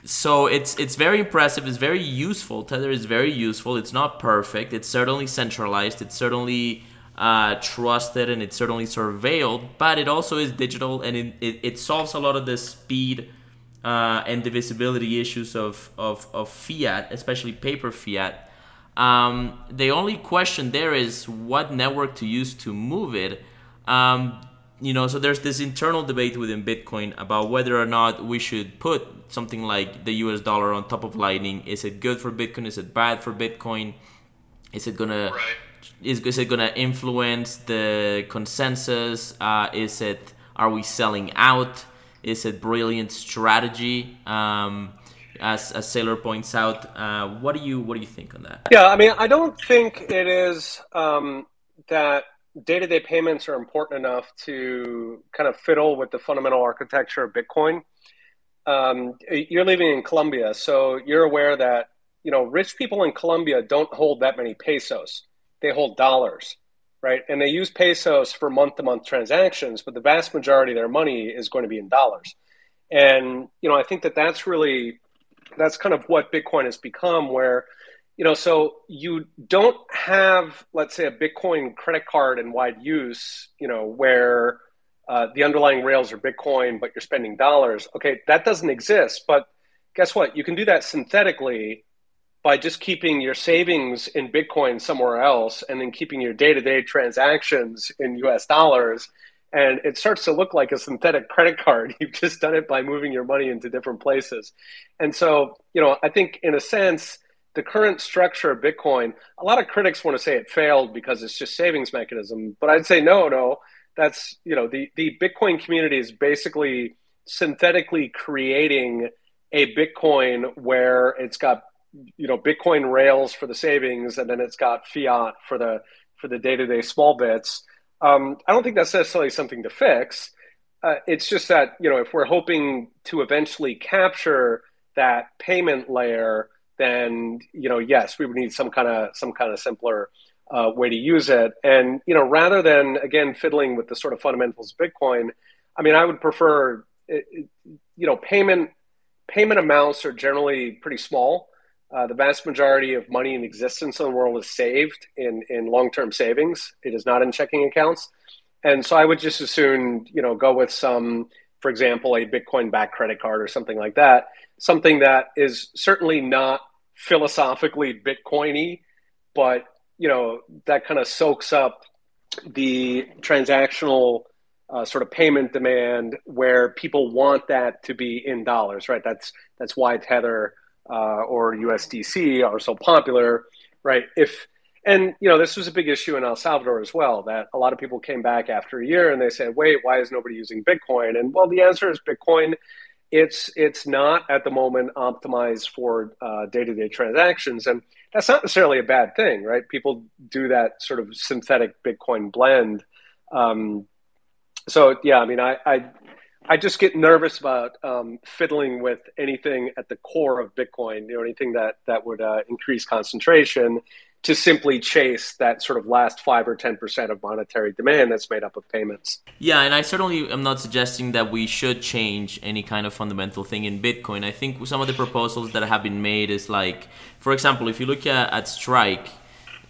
so it's very impressive. It's very useful. Tether is very useful. It's not perfect. It's certainly centralized. It's certainly trusted, and it's certainly surveilled, but it also is digital, and it solves a lot of the speed and divisibility issues of fiat, especially paper fiat. The only question there is what network to use to move it. So there's this internal debate within Bitcoin about whether or not we should put something like the US dollar on top of Lightning. Is it good for Bitcoin? Is it bad for Bitcoin? Is it gonna is it gonna influence the consensus? Are we selling out? Is it brilliant strategy? As Sailor points out, what do you think on that? Yeah, I mean, I don't think it is that day-to-day payments are important enough to kind of fiddle with the fundamental architecture of Bitcoin. You're living in Colombia, so you're aware that rich people in Colombia don't hold that many pesos; they hold dollars, right? And they use pesos for month-to-month transactions, but the vast majority of their money is going to be in dollars. And I think that's really that's kind of what Bitcoin has become, where, so you don't have, let's say, a Bitcoin credit card in wide use, where the underlying rails are Bitcoin, but you're spending dollars. Okay, that doesn't exist. But guess what? You can do that synthetically by just keeping your savings in Bitcoin somewhere else and then keeping your day-to-day transactions in US dollars. And it starts to look like a synthetic credit card. You've just done it by moving your money into different places. And so, I think in a sense, the current structure of Bitcoin, a lot of critics want to say it failed because it's just savings mechanism. But I'd say, no, that's, the Bitcoin community is basically synthetically creating a Bitcoin where it's got, Bitcoin rails for the savings, and then it's got fiat for the day-to-day small bits. I don't think that's necessarily something to fix. It's just that, if we're hoping to eventually capture that payment layer, then, yes, we would need some kind of simpler way to use it. And, rather than, again, fiddling with the sort of fundamentals of Bitcoin, I mean, I would prefer, payment amounts are generally pretty small. The vast majority of money in existence in the world is saved in long-term savings. It is not in checking accounts. And so I would just as soon, go with some for example, a Bitcoin-backed credit card or something like that, something that is certainly not philosophically Bitcoin-y, but, you know, that kind of soaks up the transactional sort of payment demand where people want that to be in dollars, right? That's why Tether or USDC are so popular, right? And, you know, this was a big issue in El Salvador as well, that a lot of people came back after a year and they said, wait, why is nobody using Bitcoin? And, well, the answer is Bitcoin. It's not at the moment optimized for day-to-day transactions. And that's not necessarily a bad thing, right? People do that sort of synthetic Bitcoin blend. So, yeah, I mean, I just get nervous about fiddling with anything at the core of Bitcoin, you know, anything that would increase concentration to simply chase that sort of last 5 or 10% of monetary demand that's made up of payments. Yeah, and I certainly am not suggesting that we should change any kind of fundamental thing in Bitcoin. I think some of the proposals that have been made is like, for example, if you look at Strike,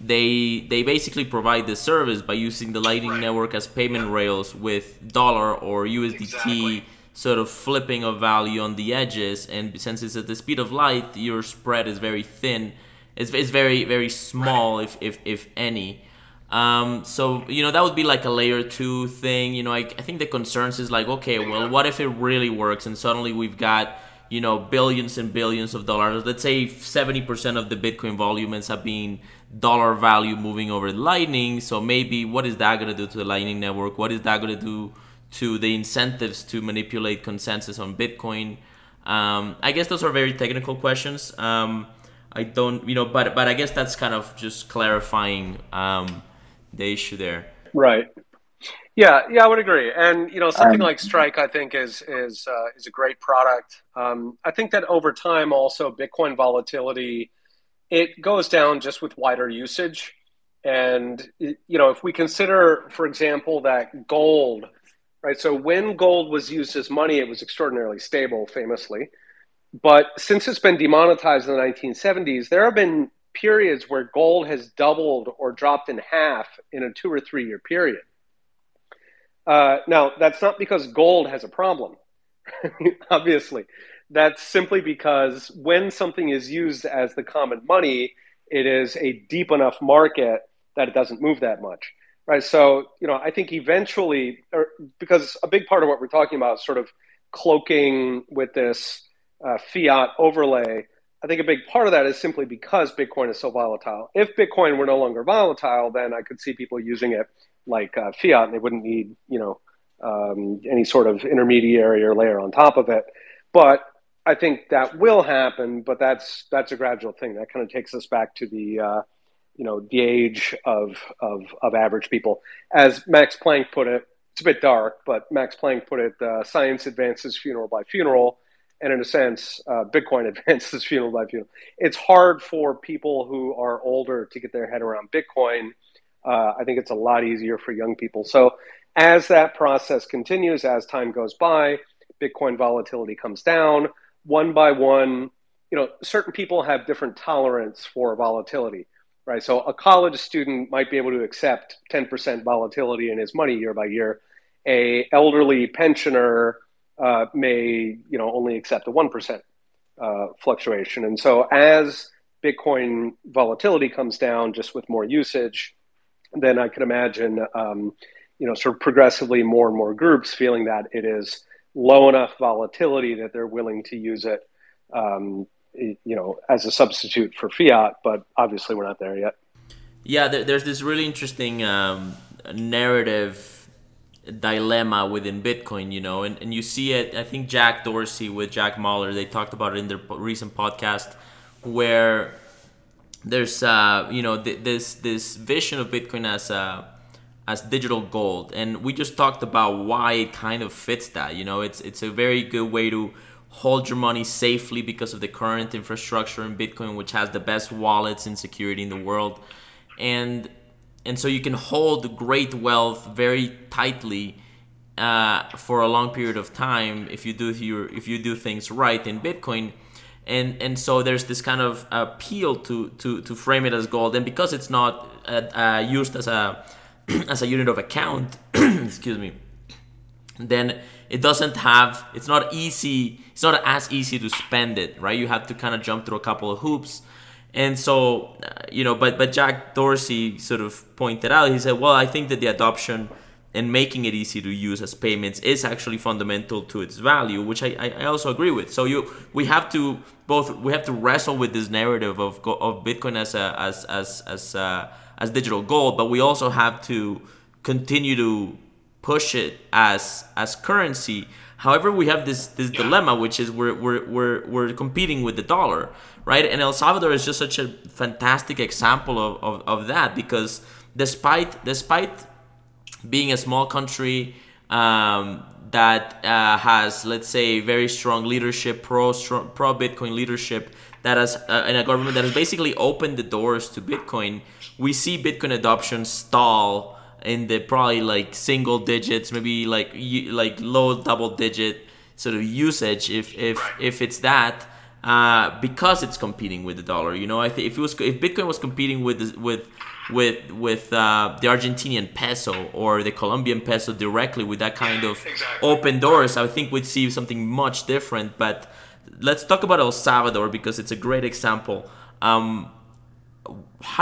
they basically provide the service by using the Lightning Network as payment rails with dollar or USDT sort of flipping of value on the edges. And since it's at the speed of light, your spread is very thin. It's very, very small, if any. So, you know, that would be like a layer 2 thing. You know, I think the concerns is like, okay, well, what if it really works and suddenly we've got, you know, billions and billions of dollars. Let's say 70% of the Bitcoin volume ends up being dollar value moving over Lightning. So maybe what is that going to do to the Lightning Network? What is that going to do to the incentives to manipulate consensus on Bitcoin? I guess those are very technical questions. I don't, you know, but I guess that's kind of just clarifying the issue there. Right. Yeah, I would agree. And, you know, something like Strike, I think, is a great product. I think that over time, also, Bitcoin volatility, it goes down just with wider usage. And, you know, if we consider, for example, that gold, right? So when gold was used as money, it was extraordinarily stable, famously. But since it's been demonetized in the 1970s, there have been periods where gold has doubled or dropped in half in a 2 or 3 year period. Now, that's not because gold has a problem, obviously. That's simply because when something is used as the common money, it is a deep enough market that it doesn't move that much, right? So, you know, I think eventually, because a big part of what we're talking about is sort of cloaking with this fiat overlay, I think a big part of that is simply because Bitcoin is so volatile. If Bitcoin were no longer volatile, then I could see people using it like fiat, and they wouldn't need, you know, any sort of intermediary or layer on top of it. But I think that will happen, but that's a gradual thing. That kind of takes us back to the, you know, the age of average people. As Max Planck put it, it's a bit dark, but Max Planck put it, science advances funeral by funeral. And in a sense, Bitcoin advances funeral by funeral. It's hard for people who are older to get their head around Bitcoin. I think it's a lot easier for young people. So as that process continues, as time goes by, Bitcoin volatility comes down one by one. You know, certain people have different tolerance for volatility, right? So a college student might be able to accept 10% volatility in his money year by year. A elderly pensioner may, you know, only accept a 1% fluctuation. And so as Bitcoin volatility comes down just with more usage, then I could imagine, you know, sort of progressively more and more groups feeling that it is low enough volatility that they're willing to use it, you know, as a substitute for fiat. But obviously we're not there yet. Yeah, there's this really interesting narrative dilemma within Bitcoin, you know, and you see it. I think Jack Dorsey with Jack Mahler, they talked about it in their recent podcast, where there's you know, this vision of Bitcoin as digital gold, and we just talked about why it kind of fits that. You know, it's a very good way to hold your money safely because of the current infrastructure in Bitcoin, which has the best wallets and security in the world, and so you can hold great wealth very tightly for a long period of time if you do things right in Bitcoin, and so there's this kind of appeal to frame it as gold, and because it's not used as a unit of account, excuse me, then it doesn't have, it's not easy, it's not as easy to spend it, right? You have to kind of jump through a couple of hoops. And so, but Jack Dorsey sort of pointed out, he said, well, I think that the adoption and making it easy to use as payments is actually fundamental to its value, which I also agree with. So we have to wrestle with this narrative of Bitcoin as digital gold, but we also have to continue to push it as currency. However, we have this dilemma, which is we're competing with the dollar, right? And El Salvador is just such a fantastic example of that, because despite being a small country that has, let's say, very strong leadership, pro-Bitcoin leadership, that has in a government that has basically opened the doors to Bitcoin, we see Bitcoin adoption stall in the probably like single digits, maybe like low double digit sort of usage, if it's that, because it's competing with the dollar. If Bitcoin was competing with the Argentinian peso or the Colombian peso directly with that kind of open doors, I think we'd see something much different. But let's talk about El Salvador, because it's a great example. How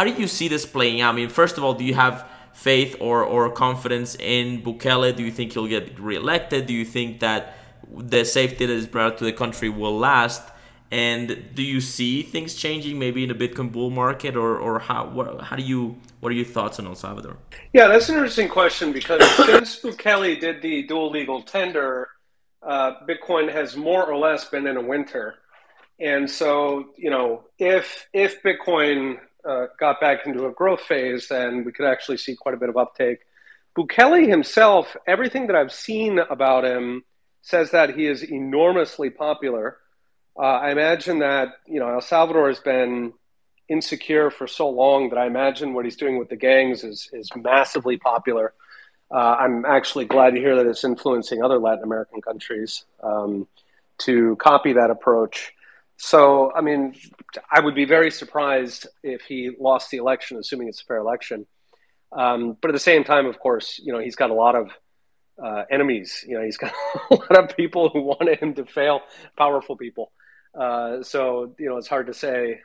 do you see this playing out? I mean, first of all, do you have faith or confidence in Bukele? Do you think he'll get reelected? Do you think that the safety that is brought to the country will last? And do you see things changing, maybe in a Bitcoin bull market, or what are your thoughts on El Salvador? Yeah, that's an interesting question, because since Bukele did the dual legal tender, Bitcoin has more or less been in a winter. And so, if Bitcoin got back into a growth phase, then we could actually see quite a bit of uptake. Bukele himself, everything that I've seen about him says that he is enormously popular. I imagine that, El Salvador has been insecure for so long that I imagine what he's doing with the gangs is massively popular. I'm actually glad to hear that it's influencing other Latin American countries to copy that approach. So, I mean, I would be very surprised if he lost the election, assuming it's a fair election. But at the same time, of course, he's got a lot of enemies. He's got a lot of people who wanted him to fail, powerful people. So, it's hard to say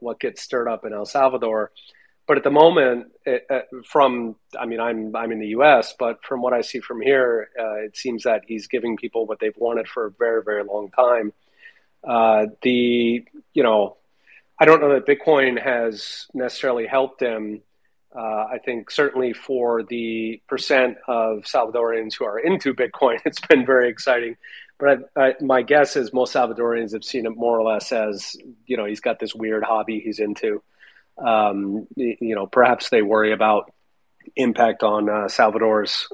what gets stirred up in El Salvador. But at the moment, I'm in the U.S., but from what I see from here, it seems that he's giving people what they've wanted for a very, very long time. I don't know that Bitcoin has necessarily helped them. I think certainly for the percent of Salvadorians who are into Bitcoin, it's been very exciting. But my guess is most Salvadorians have seen it more or less as, he's got this weird hobby he's into. Perhaps they worry about impact on Salvador's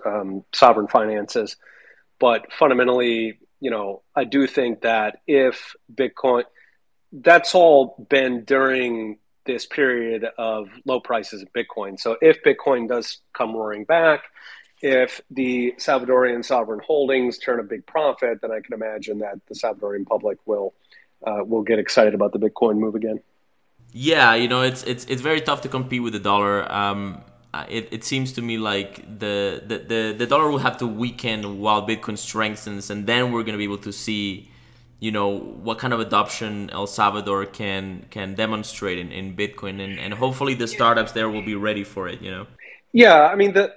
sovereign finances. But fundamentally, I do think that if Bitcoin, that's all been during this period of low prices of Bitcoin. So if Bitcoin does come roaring back, if the Salvadorian sovereign holdings turn a big profit, then I can imagine that the Salvadorian public will get excited about the Bitcoin move again. Yeah, it's very tough to compete with the dollar. It seems to me like the dollar will have to weaken while Bitcoin strengthens, and then we're going to be able to see, what kind of adoption El Salvador can demonstrate in Bitcoin, and hopefully the startups there will be ready for it. Yeah, I mean the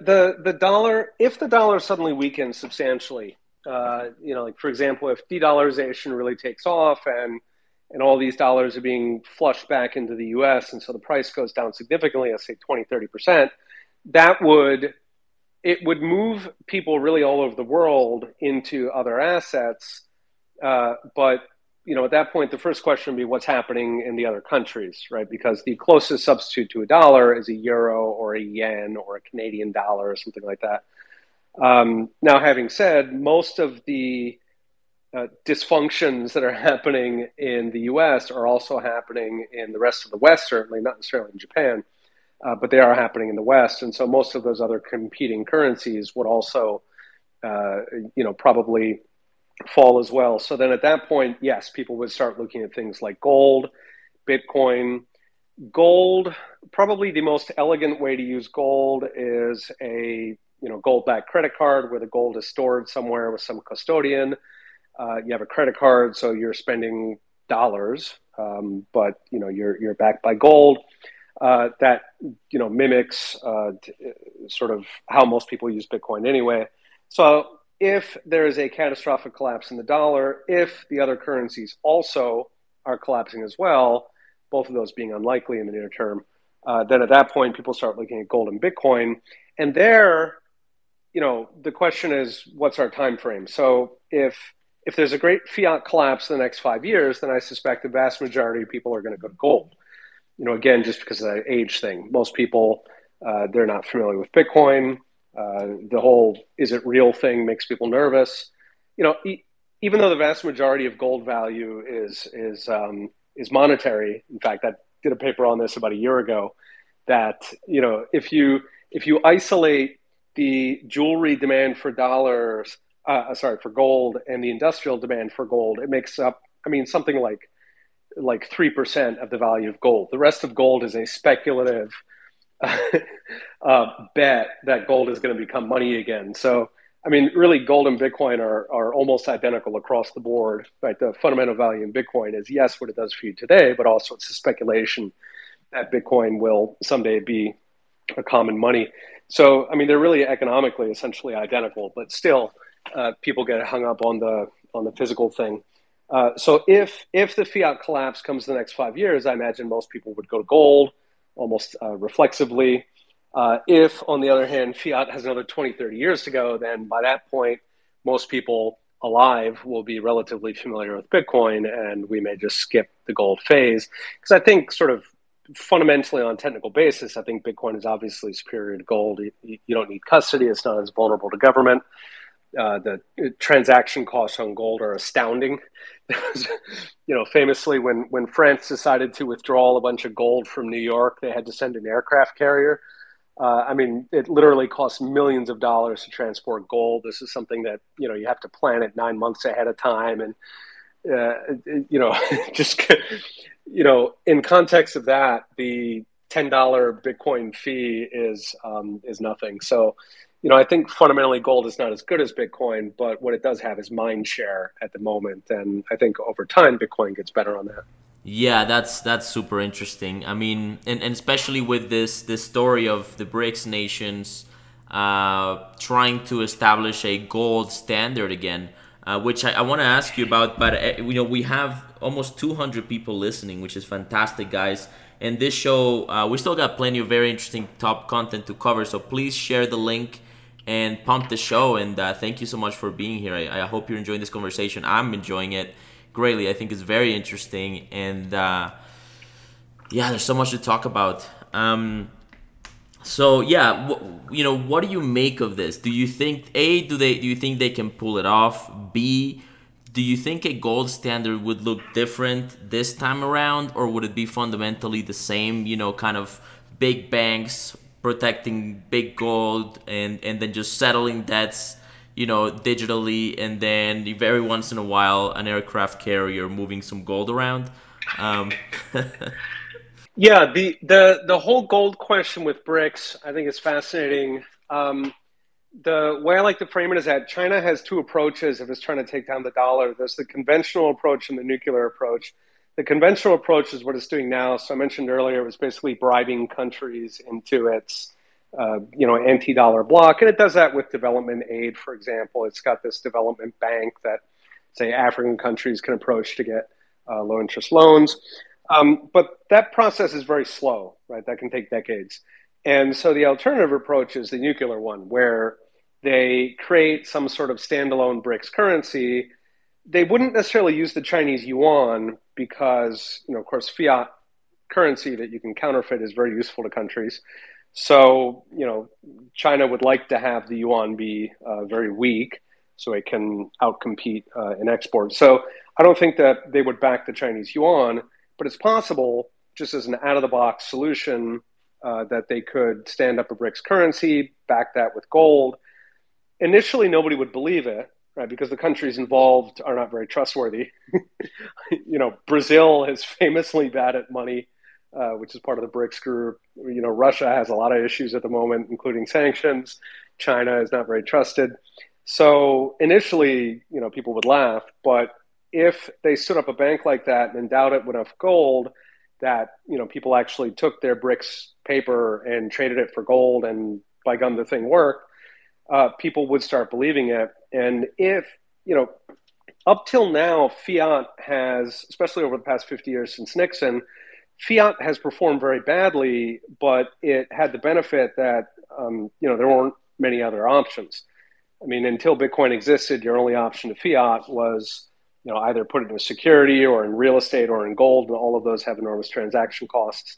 dollar, if the dollar suddenly weakens substantially, like for example, if de-dollarization really takes off and all these dollars are being flushed back into the U.S., and so the price goes down significantly, let's say 20, 30%, it would move people really all over the world into other assets. But at that point, the first question would be what's happening in the other countries, right? Because the closest substitute to a dollar is a euro or a yen or a Canadian dollar or something like that. Now, having said, most of the dysfunctions that are happening in the U.S. are also happening in the rest of the West, certainly not necessarily in Japan, but they are happening in the West. And so most of those other competing currencies would also, probably fall as well. So then at that point, yes, people would start looking at things like gold, Bitcoin. Gold, probably the most elegant way to use gold is a gold-backed credit card where the gold is stored somewhere with some custodian. You have a credit card, so you're spending dollars, but you're backed by gold. That mimics sort of how most people use Bitcoin anyway. So if there is a catastrophic collapse in the dollar, if the other currencies also are collapsing as well, both of those being unlikely in the near term, then at that point people start looking at gold and Bitcoin. And there, the question is, what's our time frame? So if there's a great fiat collapse in the next 5 years, then I suspect the vast majority of people are going to go to gold. Again, just because of that age thing. Most people, they're not familiar with Bitcoin. The whole is it real thing makes people nervous. Even though the vast majority of gold value is monetary. In fact, I did a paper on this about a year ago. That if you isolate the jewelry demand for dollars, for gold, and the industrial demand for gold, it makes up something like 3% of the value of gold. The rest of gold is a speculative bet that gold is going to become money again. So, really gold and Bitcoin are almost identical across the board, right? The fundamental value in Bitcoin is, yes, what it does for you today, but also it's a speculation that Bitcoin will someday be a common money. So, they're really economically essentially identical, but still people get hung up on the physical thing. So if the fiat collapse comes in the next 5 years, I imagine most people would go to gold almost reflexively. If, on the other hand, fiat has another 20, 30 years to go, then by that point, most people alive will be relatively familiar with Bitcoin, and we may just skip the gold phase. Because I think sort of fundamentally on a technical basis, I think Bitcoin is obviously superior to gold. You don't need custody. It's not as vulnerable to government. The transaction costs on gold are astounding. Famously, when France decided to withdraw a bunch of gold from New York, they had to send an aircraft carrier. It literally costs millions of dollars to transport gold. This is something that, you have to plan it 9 months ahead of time. And, in context of that, the $10 Bitcoin fee is nothing. So, I think fundamentally gold is not as good as Bitcoin, but what it does have is mind share at the moment. And I think over time, Bitcoin gets better on that. Yeah, that's super interesting. And especially with this story of the BRICS nations trying to establish a gold standard again, which I want to ask you about. But, we have almost 200 people listening, which is fantastic, guys. And this show, we still got plenty of very interesting top content to cover. So please share the link and pump the show. And thank you so much for being here. I hope you're enjoying this conversation. I'm enjoying it greatly. I think it's very interesting. And there's so much to talk about. What do you make of this? Do you think do you think they can pull it off? B, do you think a gold standard would look different this time around, or would it be fundamentally the same, kind of big banks protecting big gold and then just settling debts, digitally, and then every once in a while an aircraft carrier moving some gold around? Yeah, the whole gold question with BRICS, I think, is fascinating. The way I like to frame it is that China has two approaches if it's trying to take down the dollar. There's the conventional approach and the nuclear approach. The conventional approach is what it's doing now. So I mentioned earlier, it was basically bribing countries into its, anti-dollar bloc. And it does that with development aid, for example. It's got this development bank that, say, African countries can approach to get low-interest loans. But that process is very slow, right? That can take decades. And so the alternative approach is the nuclear one, where they create some sort of standalone BRICS currency. They wouldn't necessarily use the Chinese yuan because, of course, fiat currency that you can counterfeit is very useful to countries. So, China would like to have the yuan be very weak so it can outcompete in export. So I don't think that they would back the Chinese yuan, but it's possible, just as an out-of-the-box solution, that they could stand up a BRICS currency, back that with gold. Initially, nobody would believe it, right? Because the countries involved are not very trustworthy. Brazil is famously bad at money, which is part of the BRICS group. Russia has a lot of issues at the moment, including sanctions. China is not very trusted. So initially, you know, people would laugh, but if they stood up a bank like that and endowed it with enough gold that, you know, people actually took their BRICS paper and traded it for gold and by gum, the thing worked, people would start believing it. And if, you know, up till now, fiat has, especially over the past 50 years since Nixon, fiat has performed very badly, but it had the benefit that, you know, there weren't many other options. I mean, until Bitcoin existed, your only option to fiat was, you know, either put it in a security or in real estate or in gold, and all of those have enormous transaction costs.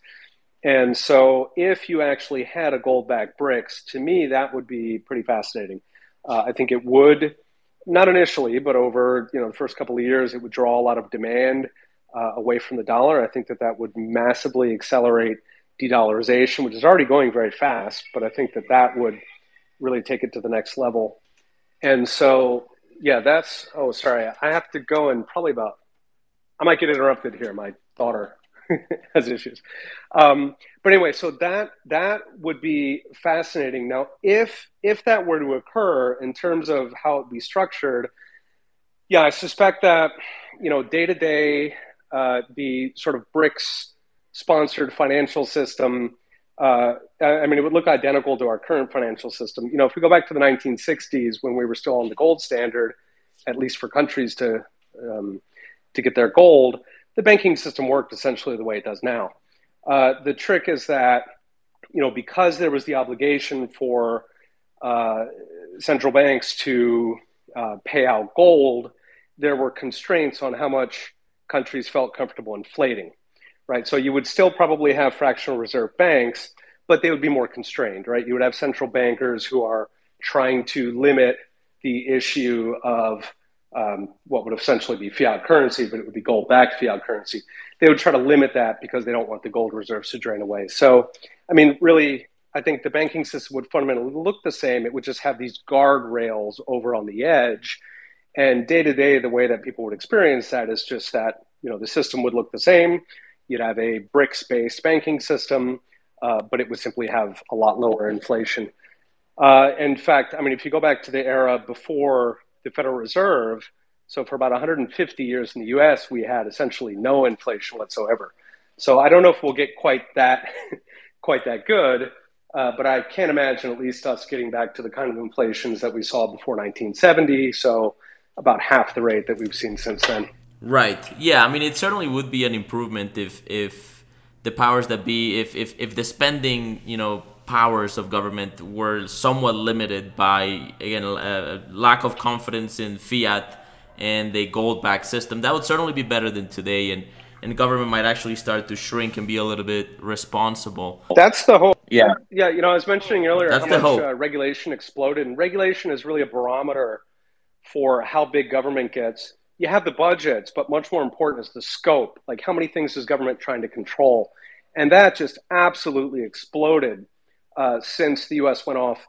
And so if you actually had a gold-backed BRICS, to me, that would be pretty fascinating. I think it would, not initially, but over, you know, the first couple of years, it would draw a lot of demand away from the dollar. I think that that would massively accelerate de-dollarization, which is already going very fast, but I think that that would really take it to the next level. And so, yeah, that's, oh, sorry. I have to go in probably about, I might get interrupted here. My daughter has issues. But anyway, so that would be fascinating. Now, if that were to occur in terms of how it'd be structured, yeah, I suspect that, you know, day-to-day, the sort of BRICS-sponsored financial system, I mean, it would look identical to our current financial system. You know, if we go back to the 1960s when we were still on the gold standard, at least for countries to get their gold, the banking system worked essentially the way it does now. The trick is that, you know, because there was the obligation for central banks to pay out gold, there were constraints on how much countries felt comfortable inflating. Right, so you would still probably have fractional reserve banks, but they would be more constrained, right? You would have central bankers who are trying to limit the issue of what would essentially be fiat currency, but it would be gold-backed fiat currency. They would try to limit that because they don't want the gold reserves to drain away. So, I mean, really, I think the banking system would fundamentally look the same. It would just have these guardrails over on the edge. And day-to-day, the way that people would experience that is just that, you know, the system would look the same. You'd have a BRICS-based banking system, but it would simply have a lot lower inflation. In fact, I mean, if you go back to the era before the Federal Reserve, so for about 150 years in the US, we had essentially no inflation whatsoever. So I don't know if we'll get quite that good, but I can't imagine at least us getting back to the kind of inflations that we saw before 1970, so about half the rate that we've seen since then. Right. Yeah. I mean, it certainly would be an improvement if the powers that be, if the spending, you know, powers of government were somewhat limited by, again, a lack of confidence in fiat and a gold-backed system. That would certainly be better than today, and government might actually start to shrink and be a little bit responsible. That's the hope. Yeah. Yeah. You know, I was mentioning earlier how much regulation exploded, and regulation is really a barometer for how big government gets. You have the budgets, but much more important is the scope. Like, how many things is government trying to control? And that just absolutely exploded since the U.S. went off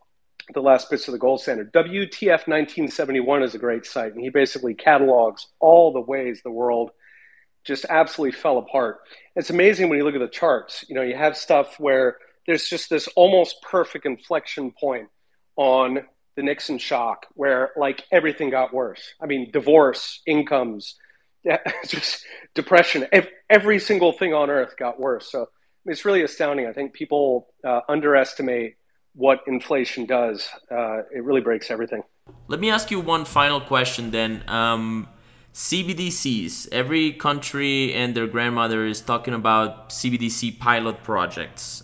the last bits of the gold standard. WTF 1971 is a great site, and he basically catalogs all the ways the world just absolutely fell apart. It's amazing when you look at the charts. You know, you have stuff where there's just this almost perfect inflection point on the Nixon shock, where like everything got worse. I mean, divorce, incomes, just depression, every single thing on earth got worse. So it's really astounding. I think people underestimate what inflation does. It really breaks everything. Let me ask you one final question then. CBDCs, every country and their grandmother is talking about CBDC pilot projects.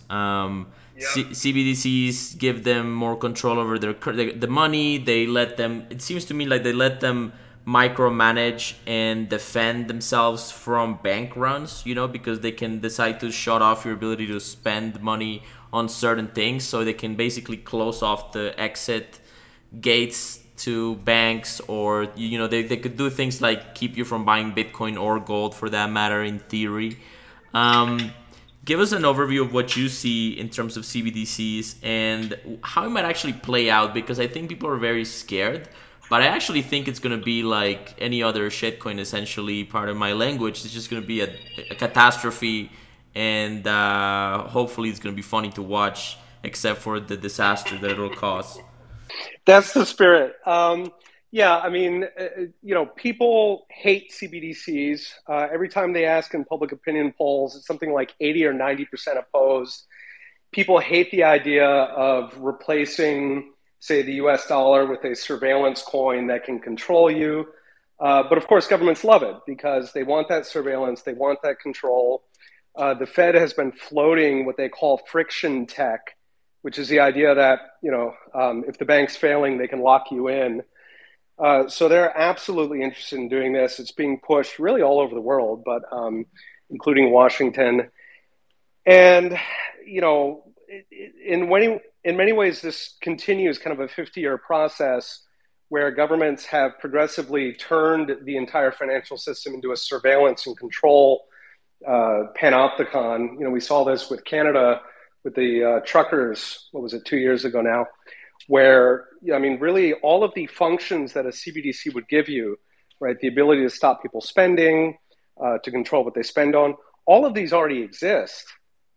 Yep. CBDCs give them more control over the money. They let them, it seems to me like they let them micromanage and defend themselves from bank runs, you know, because they can decide to shut off your ability to spend money on certain things. So they can basically close off the exit gates to banks, or, you know, they could do things like keep you from buying Bitcoin or gold for that matter, in theory. Give us an overview of what you see in terms of CBDCs and how it might actually play out, because I think people are very scared, but I actually think it's going to be like any other shitcoin, essentially, part of my language. It's just going to be a catastrophe, and hopefully it's going to be funny to watch, except for the disaster that it'll cause. That's the spirit. Yeah, I mean, you know, people hate CBDCs. Every time they ask in public opinion polls, it's something like 80 or 90% opposed. People hate the idea of replacing, say, the US dollar with a surveillance coin that can control you. But of course, governments love it because they want that surveillance, they want that control. The Fed has been floating what they call friction tech, which is the idea that, you know, if the bank's failing, they can lock you in. So they're absolutely interested in doing this. It's being pushed really all over the world, but including Washington. And, you know, in many ways, this continues kind of a 50-year process where governments have progressively turned the entire financial system into a surveillance and control panopticon. You know, we saw this with Canada, with the truckers, 2 years ago now, where, I mean, really all of the functions that a CBDC would give you, right, the ability to stop people spending, to control what they spend on, all of these already exist,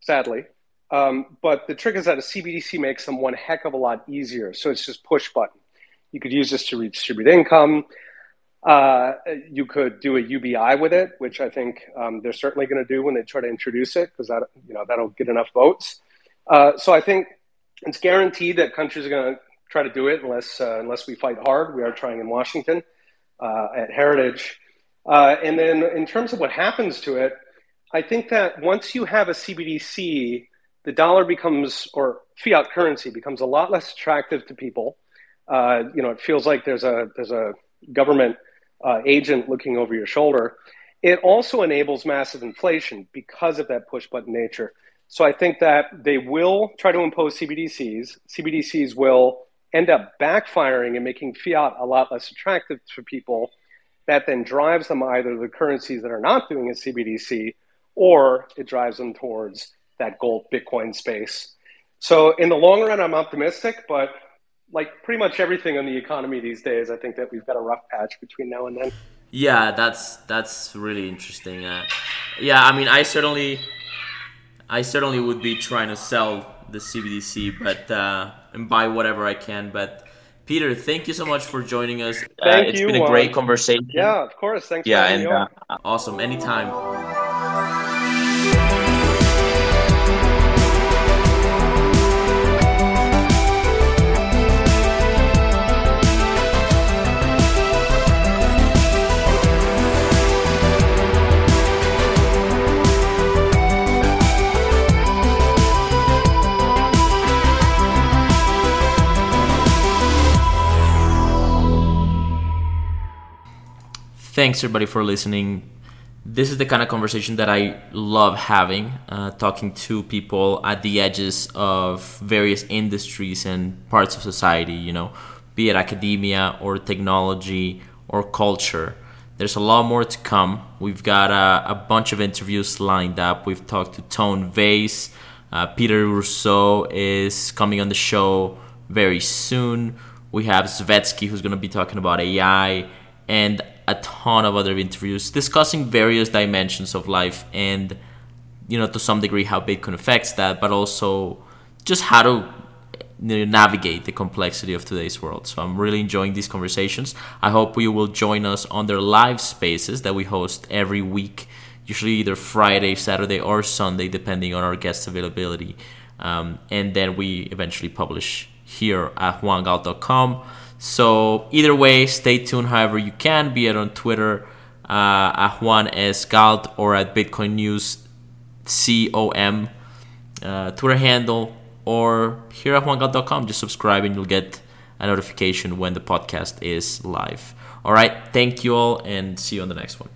sadly. But the trick is that a CBDC makes them one heck of a lot easier. So it's just push button. You could use this to redistribute income. You could do a UBI with it, which I think they're certainly going to do when they try to introduce it, because that, you know, that'll get enough votes. So I think it's guaranteed that countries are going to try to do it unless we fight hard. We are trying in Washington at Heritage. And then in terms of what happens to it, I think that once you have a CBDC, the dollar becomes, or fiat currency becomes, a lot less attractive to people. You know, it feels like there's a government agent looking over your shoulder. It also enables massive inflation because of that push button nature. So I think that they will try to impose CBDCs. CBDCs will end up backfiring and making fiat a lot less attractive for people. That then drives them either the currencies that are not doing a CBDC, or it drives them towards that gold Bitcoin space. So in the long run, I'm optimistic, but like pretty much everything on the economy these days, I think that we've got a rough patch between now and then. Yeah, that's really interesting. Yeah, I mean, I certainly would be trying to sell the CBDC, but and buy whatever I can. But Peter, thank you so much for joining us. It's been a great conversation. Yeah, of course. Thanks for having me on. Awesome. Anytime. Thanks everybody for listening. This is the kind of conversation that I love having, talking to people at the edges of various industries and parts of society, you know, be it academia or technology or culture. There's a lot more to come. We've got a bunch of interviews lined up. We've talked to Tone Vase. Peter Rousseau is coming on the show very soon. We have Zvetsky, who's going to be talking about AI, and a ton of other interviews discussing various dimensions of life and, you know, to some degree how Bitcoin affects that, but also just how to, you know, navigate the complexity of today's world. So I'm really enjoying these conversations. I hope you will join us on their live spaces that we host every week, usually either Friday, Saturday, or Sunday, depending on our guest availability. And then we eventually publish here at JuanGalt.com. So either way, stay tuned however you can, be it on Twitter, at Juan S. Galt, or at Bitcoin News COM Twitter handle, or here at JuanGalt.com. Just subscribe and you'll get a notification when the podcast is live. All right, thank you all and see you on the next one.